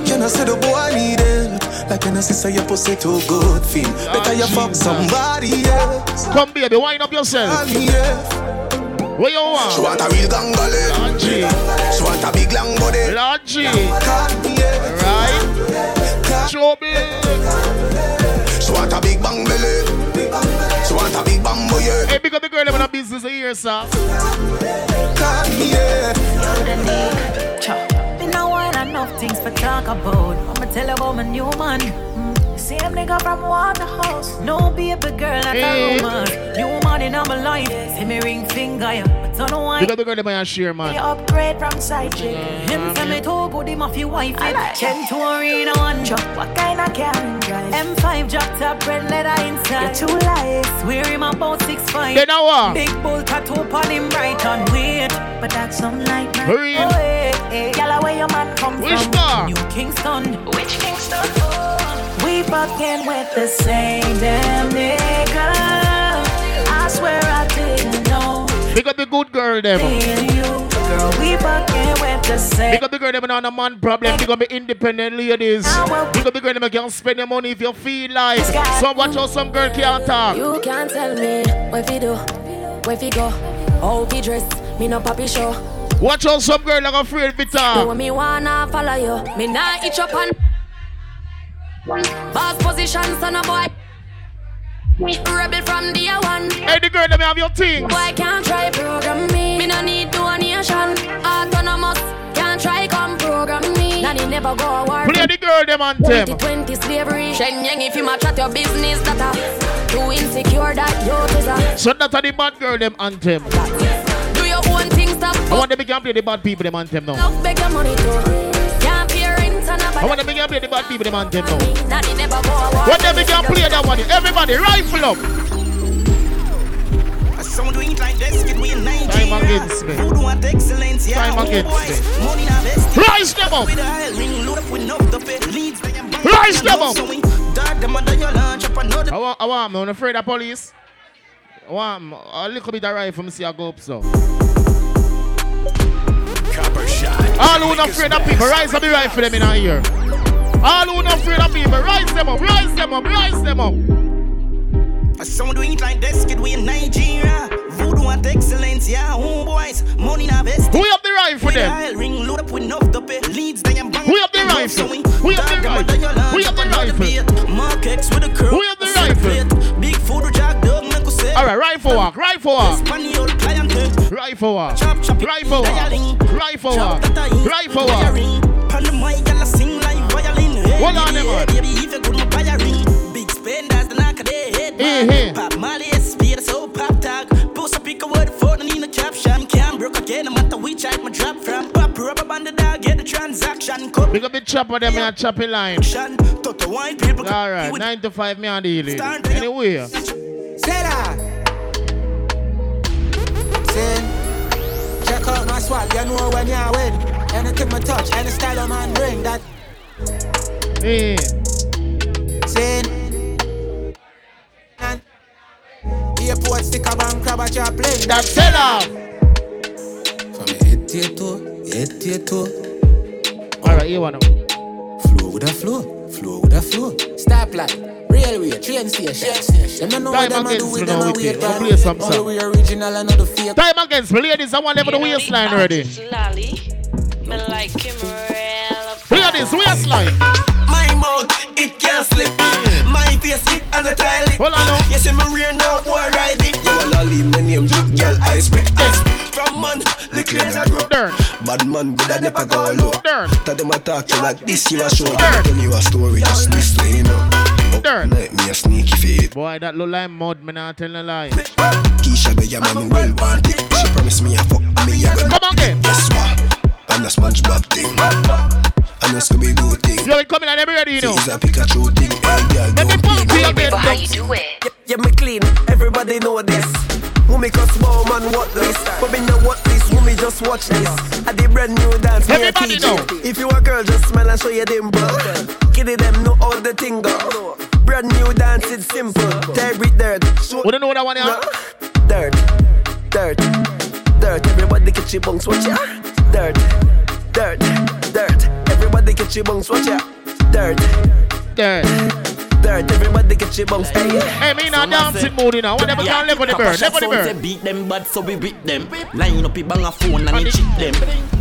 Can I say the boy need it? Like can I say your pussy too good feel. Better you fuck somebody, yeah. Come baby, wind up yourself. Call me, yeah. Where you want? She want a real gangbale. She want a big long body. Lodgy. Right. Show me. She want a big bang belly. So want a big bamboo, yeah. Hey, big up the girl in a business here, sir. Come here. Me no want enough things for talk about. I'ma tell about my new man. Same nigga from Waterhouse. No baby girl like a woman. New man in my life. See me ring finger, yeah. I don't know why. Big up the girl in my share, man. They upgrade from side chick. Him say me too good, him off your wife. Chem to arena one drop. What kind of can drive? M five drop top red leather inside. You're too lies. Wear him about six five. They know what? Big bull tattoo on him right on weird. But that's some light, man. Hurry in. Y'all where your man come Which from. Bar? New Kingston. Which Kingston? Oh. We fucking with the same damn nigga. I swear I didn't know. Big up the good girl, them. Girl, we with the same. Big up the girl, them, not a man problem. Big up the independent ladies. Big up the girl, them, you can spend your money if you feel like. So watch out, some girl can't talk. You can't tell me where we do, where we go, how we dress, me no papi show. Watch out, some girl like afraid to talk. No, me wanna follow you, me not itch up on. Boss position, son of boy. Rebel from day one. Hey, the girl, let me have your things. Boy, can't try program me. Me no need donation. Autonomous, can't try come program me. Nanny never go a war. Play the girl, them on them. twenty twenty slavery. Shenyang, if you match at your business, that are too insecure that you're too. So that's the bad girl, them on them. Do your own thing. stop. I want to be play the bad people, the man them now. I want to be play the bad people, the man them now. What they can play that one? Everybody rifle up. Someone doing it like this can win Nigeria. Time against me. Time against me. Rise them up. Rise them up. I want, I want, I'm afraid of police. One, a little bit of rifle from see I go up so. Copper shot. All who not afraid of people, rise up the rifle them in our ear. All who not afraid of people, rise them up, rise them up, rise them up. Someone doing it like this kid we in Nigeria. Voodoo and excellence, yeah, home boys, money na best. We up the rifle them. We up the rifle. We up the rifle. We up the rifle. We up the rifle. Big food jack dog. Alright, rifle walk, rifle walk, rifle walk, rifle walk, rifle walk, rifle walk, rifle walk. What on them on? Big spenders, the knock of their head. Pop Molly, speed, so pop tag. Post a pick a word for the Nina caption. Cam broke again, no matter which I my drop from. Pop rubber band the dog, get the transaction. We got big chop on them, and choppy line. Alright, nine to five, me on the healing. Anyway. Check out my swag, you know when you win. Anything I touch, any style of man bring that. Hey. Sin. And airport sticker bank crab at your plane. That's sell out. From eighty-two, eighty-two. Alright, you wanna flow with the flow, flow with the flow. Stop like. Railway, train station. Them don't know what them do with them and weird bad. All the way original and not the fake. Time against me, ladies, I want them on the waistline already. Me like him real. Ladies, waistline. My mouth, it can't slip. My face, it and the tile. Hold on now. You see me real now, boy, ride it. You all leave my name, look, girl, I speak this. From man, look at that group. Bad man, good at never go low. Tell them I talk to like this, you a show. Tell you a story, just this way, you know. Night me a sneaky feed. Boy, that look like mud, me not tell a lie. Keisha be your man well want it. She promised me a fuck me a gun. Come on, get. Guess what? I'm a SpongeBob thing. I'm a Scooby-Doo thing. Yo, we coming and everybody, you know. She's a Pikachu thing. Let me pump you again. How you do it? Yeah, me clean. Everybody know this. Who make us small man what this? But me know what this. Who me just watch this? I did brand new dance. Everybody know. If you a girl, just smile and show you them bro. Give them know all the thing go. Brand new dance, it's simple. Every dirt. Wouldn't know what I want to dirt, dirt, dirt. Everybody get your bunks, watch ya. Dirt, dirt, dirt. Everybody get your bunks, watch ya. Dirt, dirt, dirt. Everybody get your bunks. Hey, me not dancing mood, you know. Whatever can live with the bird, live with the bird. Beat them bad, so we beat them. Line up, you bang a phone and you cheat them.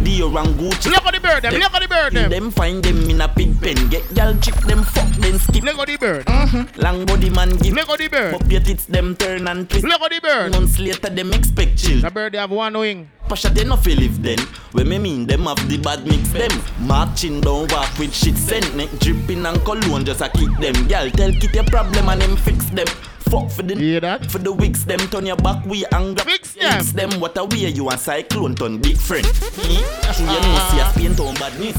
Oranguchi. Look at the bird, them. Look at the bird, them. Them find them in a pig pen. Get y'all chick them, fuck them, skip. Look at the bird. Mm-hmm. Long body man give. Look at the bird. Pop your tits, them turn and twist. Look at the bird. Months later, them expect chill. The bird, they have one wing. Pasha, they no feel if then. When me mean them have the bad mix them. Marching down walk with shit sent. Neck dripping and cologne just a kick them. Y'all tell kid your problem and them fix them. Fuck for the hear that? For the wigs them turn your back we and grab fix them. Fix them what a way you and cyclone turn different. Mm? Show your nose your paint on badness.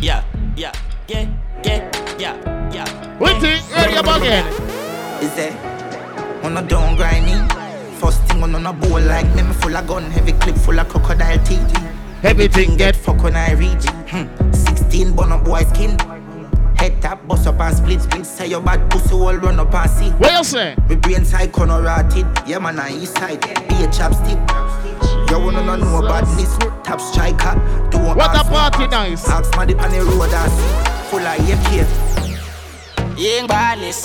Yeah, yeah, yeah, yeah, yeah, yeah. Wait till ready up again. Is there on a down grinding? First thing on on a bowl like me full of gun, heavy clip full of crocodile teeth. Everything get fuck when I reach. Hmm. Sixteen bun up boy skin. Head tap, bust up and split, split. Say your bad pussy all run up and see. What you say? My brain's high, corner rotted. Yeah, man, I east side. Be a chapstick. You wanna know no badness. Tap striker. Do one. What a party nice. Ask my dip on the road and see. Full of A K. Yang badness.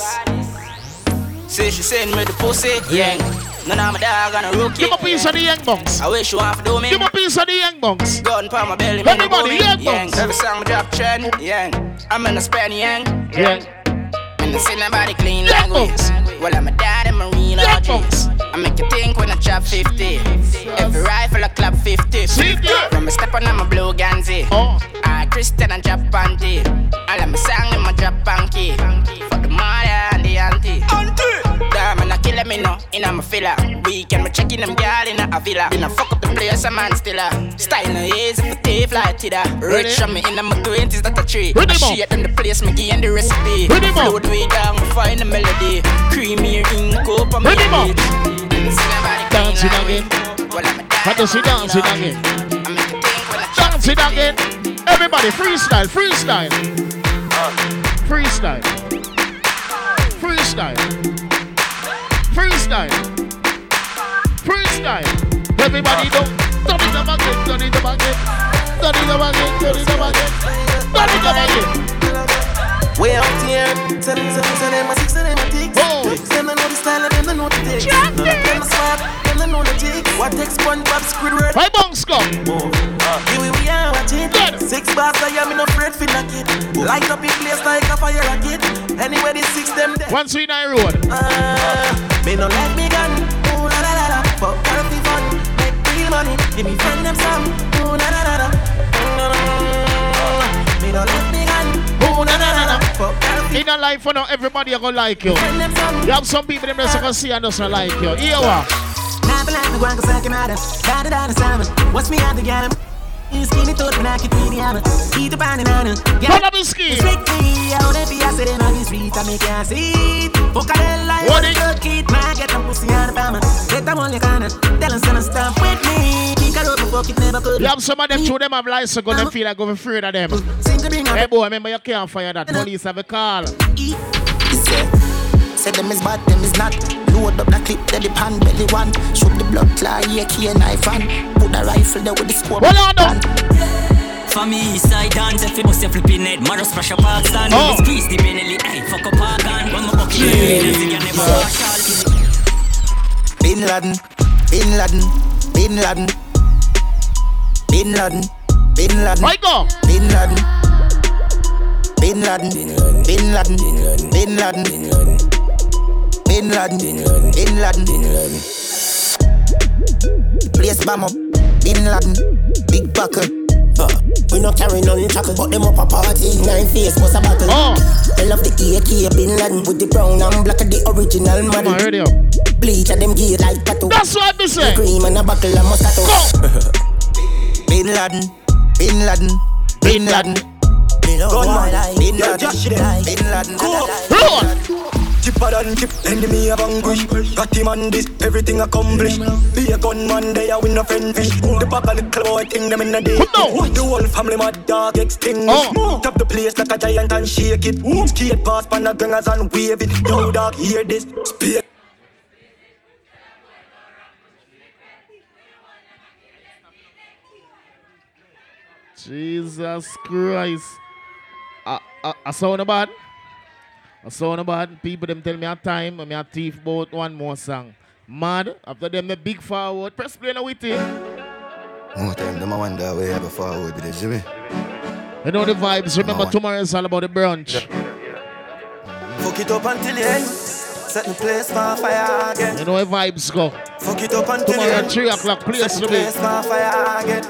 Say she send me the pussy. Yang. None of my dog and a rookie. Give a piece of the Yang bunks. I wish you have to do me. Give a piece of the Yang bunks. Gun for my belly. Everybody, Yang bunks. Every song drop trend. Yang. I'm in a Spanish yang, yeah. And I see nobody clean yeah, language. Folks. Well, I'm a dad and marine yeah, orgies. I make you think when I chop fifty. Every rifle I clap fifty. From a step on, I'm a blue ganzi. Oh. I Christian and drop panty. I let me sang in my drop panky. For the mother and the auntie. Auntie! Damn, I'm not killing me now. And I'm a filler. Weekend, me checking them girl in a villa. Then I fuck up the place, a man still a. Style no is if it take flight to the. Rich from me in the twenties, that a tree. I shit in the place, me give and the recipe. Float way down, we find the melody. Creamy ink up on me. Dancing again. I don't see dancing again. Dancing again. Everybody freestyle, freestyle. Freestyle. Freestyle. Freestyle. Freestyle. Everybody don't turn it up again, turn it up again. Turn it up again, turn it up again. Turn it up again. Way out here, tell them, tell them, tell them, six of them are dicks. Them don't know the style and them don't know the dicks. Them don't swap, them don't know the dicks. What takes SpongeBob Squidward? Hi, Bongscop. Here we are watching six bars. I am in a bread for knock it. Light up in place like a fire rocket. Anyway, the six them there. One sweet nine road. Ah, me no like me gun. Ooh la la la la. But gotta be fun. Make real money. Give me friend them some. Ooh la la la la. Me no like me gun. Ooh la la la la. But gotta be. In a life for not everybody are gonna like you. You have some people them that's gonna see and doesn't like you. Here what? Not like the one 'cause I came out of. Da da da da sandwich. What's me out the game? He's skinny to the market, he's the hammer. He's the pan and honor. What up, he's skinny? He's like me, I don't have to be a set in on his feet. I make a seat. Focadella, you're a good kid. Man, get them pussy on the palmer. Get them on your corner. Tell them some stuff with me. He got over, fuck it, never could. You have some of them two, them have lies, so go them feel like go afraid of them. Hey, boy, remember you can't fire that. Police have a call. He said them is bad, them is not. Load up the clip, that the pan belly one. Shoot the blood fly, yeah, key and knife on. Put the rifle there with the scope. Well, I don't. For me, side dance, if it was a flipping head, Maros Pressure Park stand. Oh. Squeeze the belly, I fuck up a gun. One more bucket, you never wash all. Bin Laden, Bin Laden, Bin Laden. Bin Laden, Bin Laden. My God. Bin Laden. Bin Laden, Bin Laden, Bin Laden. Bin Laden. Bin Laden, Bin Laden, Bin Laden. Place bomb up, Bin Laden, big buckle. But we not carry none tackle, but them up a party. Nine face was a battle. Oh. I love the A K, Bin Laden with the brown and black of the original model. Bleach of them gear like tattoo. That's what I say. Cream and a buckle and moscato. Bin Laden, Bin Laden, Bin Laden. Bin Laden, Bin Laden. Cool. Chipper and chip, enemy of anguish. Got him on this, everything accomplished. Be a gunman, they are win a friend fish. The papa little boy thing them in the day. The whole family mad dog extinguished. Oh. Tap the place like a giant and shake it. Skate past pan the gangers and wave it. No dog, hear this. Speak. Jesus Christ. I, I, I sound bad. I saw no bad. People them tell me a time, I'm a thief boat, one more song. Mad, after them the big forward, press play now with it. More time, them I wonder we have a forward with the Jimmy. You know the vibes, remember no tomorrow is all about the brunch. Fuck it up until the end, set the place for fire again. You know the vibes go. Fuck it up until the end, tomorrow three o'clock, place to be. Set the place for fire again.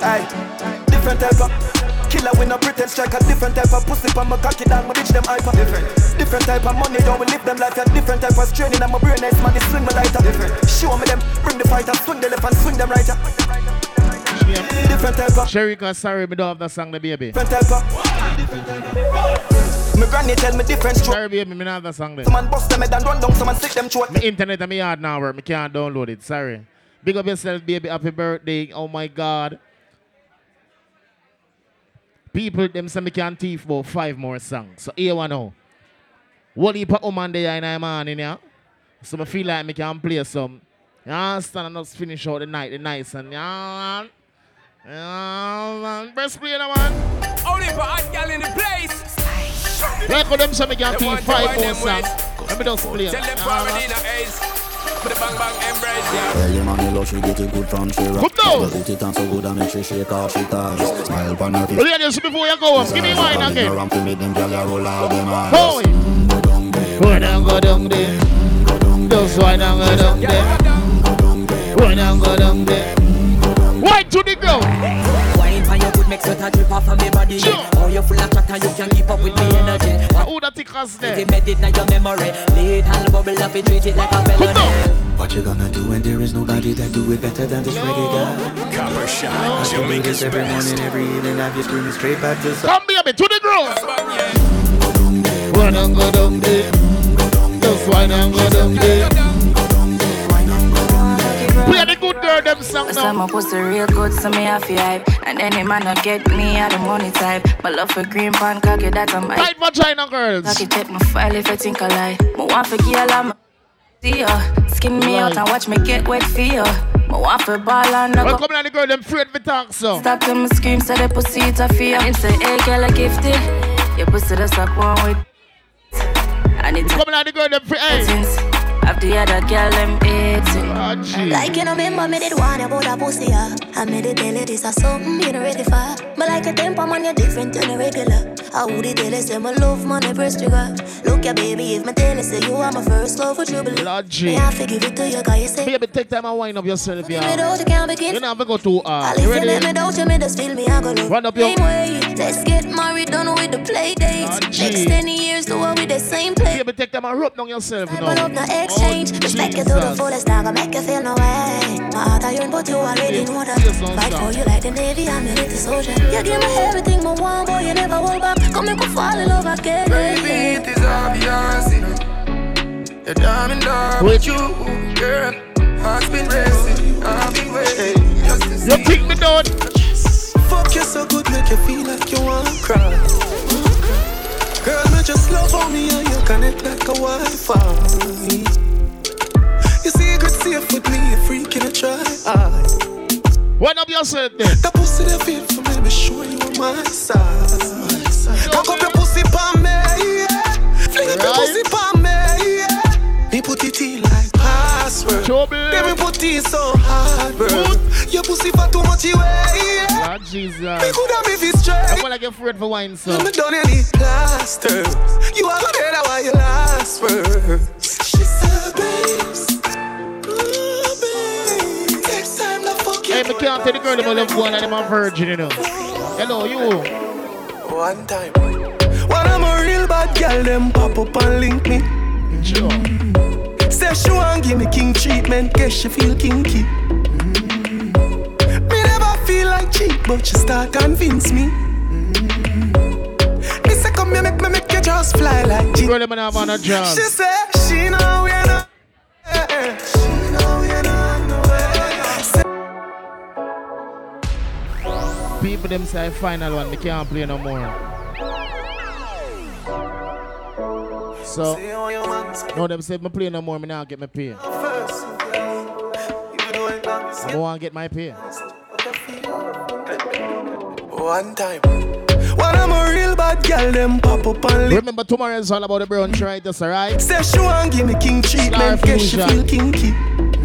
Aye, different type of... Killer when I pretend strike a different type of pussy. I'm a cocky dog, I reach them hyper. Different, different type of money, don't we live them life. A different type of straining, I'm a brain nice man, swing my lighter. Different, show me them, bring the fighter, swing the left and swing them right. Yeah. Different type of Sherry, cause sorry, we don't have that song, the baby. Different type of different type of my granny tell me different story. Sorry, baby, me not have that song there. Someone bust them head and run down, someone stick them throat. My internet and my yard now work, I can't download it, sorry. Big up yourself, baby, happy birthday, oh my God. People, them say me can't thief about five more songs. So here we know. What heap of woman there in the morning, yeah? So I feel like I can play some. You understand? And just finish out the night, the nights. And yeah, man. Yeah, man. Best player, man. Only for hot girl in the place. Where could them say me can't thief five more songs? Let me just play. Tell them already now, Ace. The bang bang embrace, yeah. Well, your mommy love, she get it good from she rock. Come down. Eat it and so good and make she shake off she ties. Smile pan at it. Well, yeah, just before you go, give me wine again. Go down, go down, go down there. Go down, just wine and go down there. Wine and go down there. Wine to the ground. Wine for your good makes you a drip off of me body. Oh, you're full of chatter, you can keep up with me energy. Who that thick crass there. What you gonna do when there is nobody that do it better than this reggae guy? Copper shine, you'll make us every morning, every evening. I've just screaming straight back to sun. Come baby, to the groove. Run and go down there. Just wine and go down there. Play the good girl, them song now. I'm a pussy real good, so me have to hype. And any man not get me, I the money type. My love for green pan, cocky, that I'm hype. Tight vagina girls. Cocky, take my file if I think I lie. But want for girl, I'm a deal. Skin me out and watch me get wet feel. My want for ball and I go. Welcome to the girl, them afraid we talk so. Stop them scream, say the pussy it a feel. And say, hey girl, I gifted. Your pussy that's up one with. And it's coming out the girl, them free, hey. After the other girl, I'm eighteen. Like you know me, I made it one about a pussy, yeah. I made it tell it is a something you know ready for. But like a temper man, you're different than a regular. I would it tell it, say my love, my first trigger. Look ya baby, if my tell it, say you are my first love, would you believe? Lord G, I forgive it to you, guy, you say. Baby, take time and wind up yourself, yeah. You know, I go too hard. You ready? Run up your... Let's get married, done with the play dates. Next ten years, do it with the same play. Baby, take time and rub down yourself, you know. Change, respect you to the fullest, now gonna make you feel no way. My heart I own, but you already know that. Fight for you like the Navy, I'm a little soldier. You give me everything my one, boy, you never hold back. Come and go fall in love again. Baby, it is obvious, you know. That I'm in love with you, girl. I've been dressing, I've been waiting. You pick me down. Fuck you so good, make you feel like you wanna cry. Girl, you just love on me and you connect like a Wi-Fi. You see, good safe with me, you freaking a try. One of your said that. The pussy that feel for me, be sure you on my side. Cock up your pussy for me, yeah. Fling up your pussy for me, yeah. Me put it in like password. Then me put it so hard, bro. Your pussy for too much, yeah. Oh, Jesus. Me could have made this straight. I want to get afraid for wine, so. I'm done any plasters. You are good at why you last words. She said, babes. Oh, babes. Next time, the fuck you. Hey, I can't tell the girl that I love one and I'm a virgin, you know. Hello, you. One time. When I'm a real bad girl, them pop up and link me. Sure. Mm-hmm. Say she won't give me king treatment, guess she feel kinky. Feel like cheap, but you start convince me. Mm-hmm. Me say come here, make me make you just fly like G. Really, man, I'm on a job. She said she know we not. She know we not. People them say final one, they can't play no more. So no, them say me play no more, me now get my pay. I don't want to get my pay. One time. When I'm a real bad girl, them pop up and leave. Remember tomorrow is all about the brunch, right? That's alright. Say she won't give me king treatment, guess she feel kinky.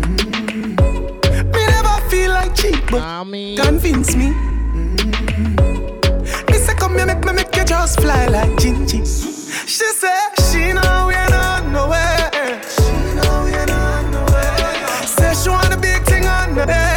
Mm-hmm. Me never feel like cheap, but I mean, convince me. Mm-hmm. Me say come here, make me make you just fly like Gingy. She said she know we not nowhere. She know we not nowhere. Say she want a big thing on the bed.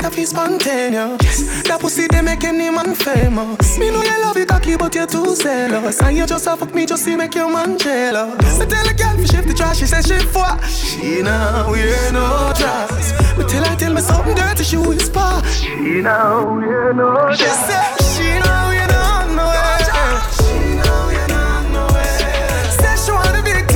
That is spontaneous. Yes. That pussy they make any man famous. Me know you love you cocky, but you're too zealous. And you just fuck me just to make your man jealous. I tell a girl to shift the trash, she says shift for. She now wear no dress. But till I tell me something dirty, she whisper. She now wear no dress. She said she now.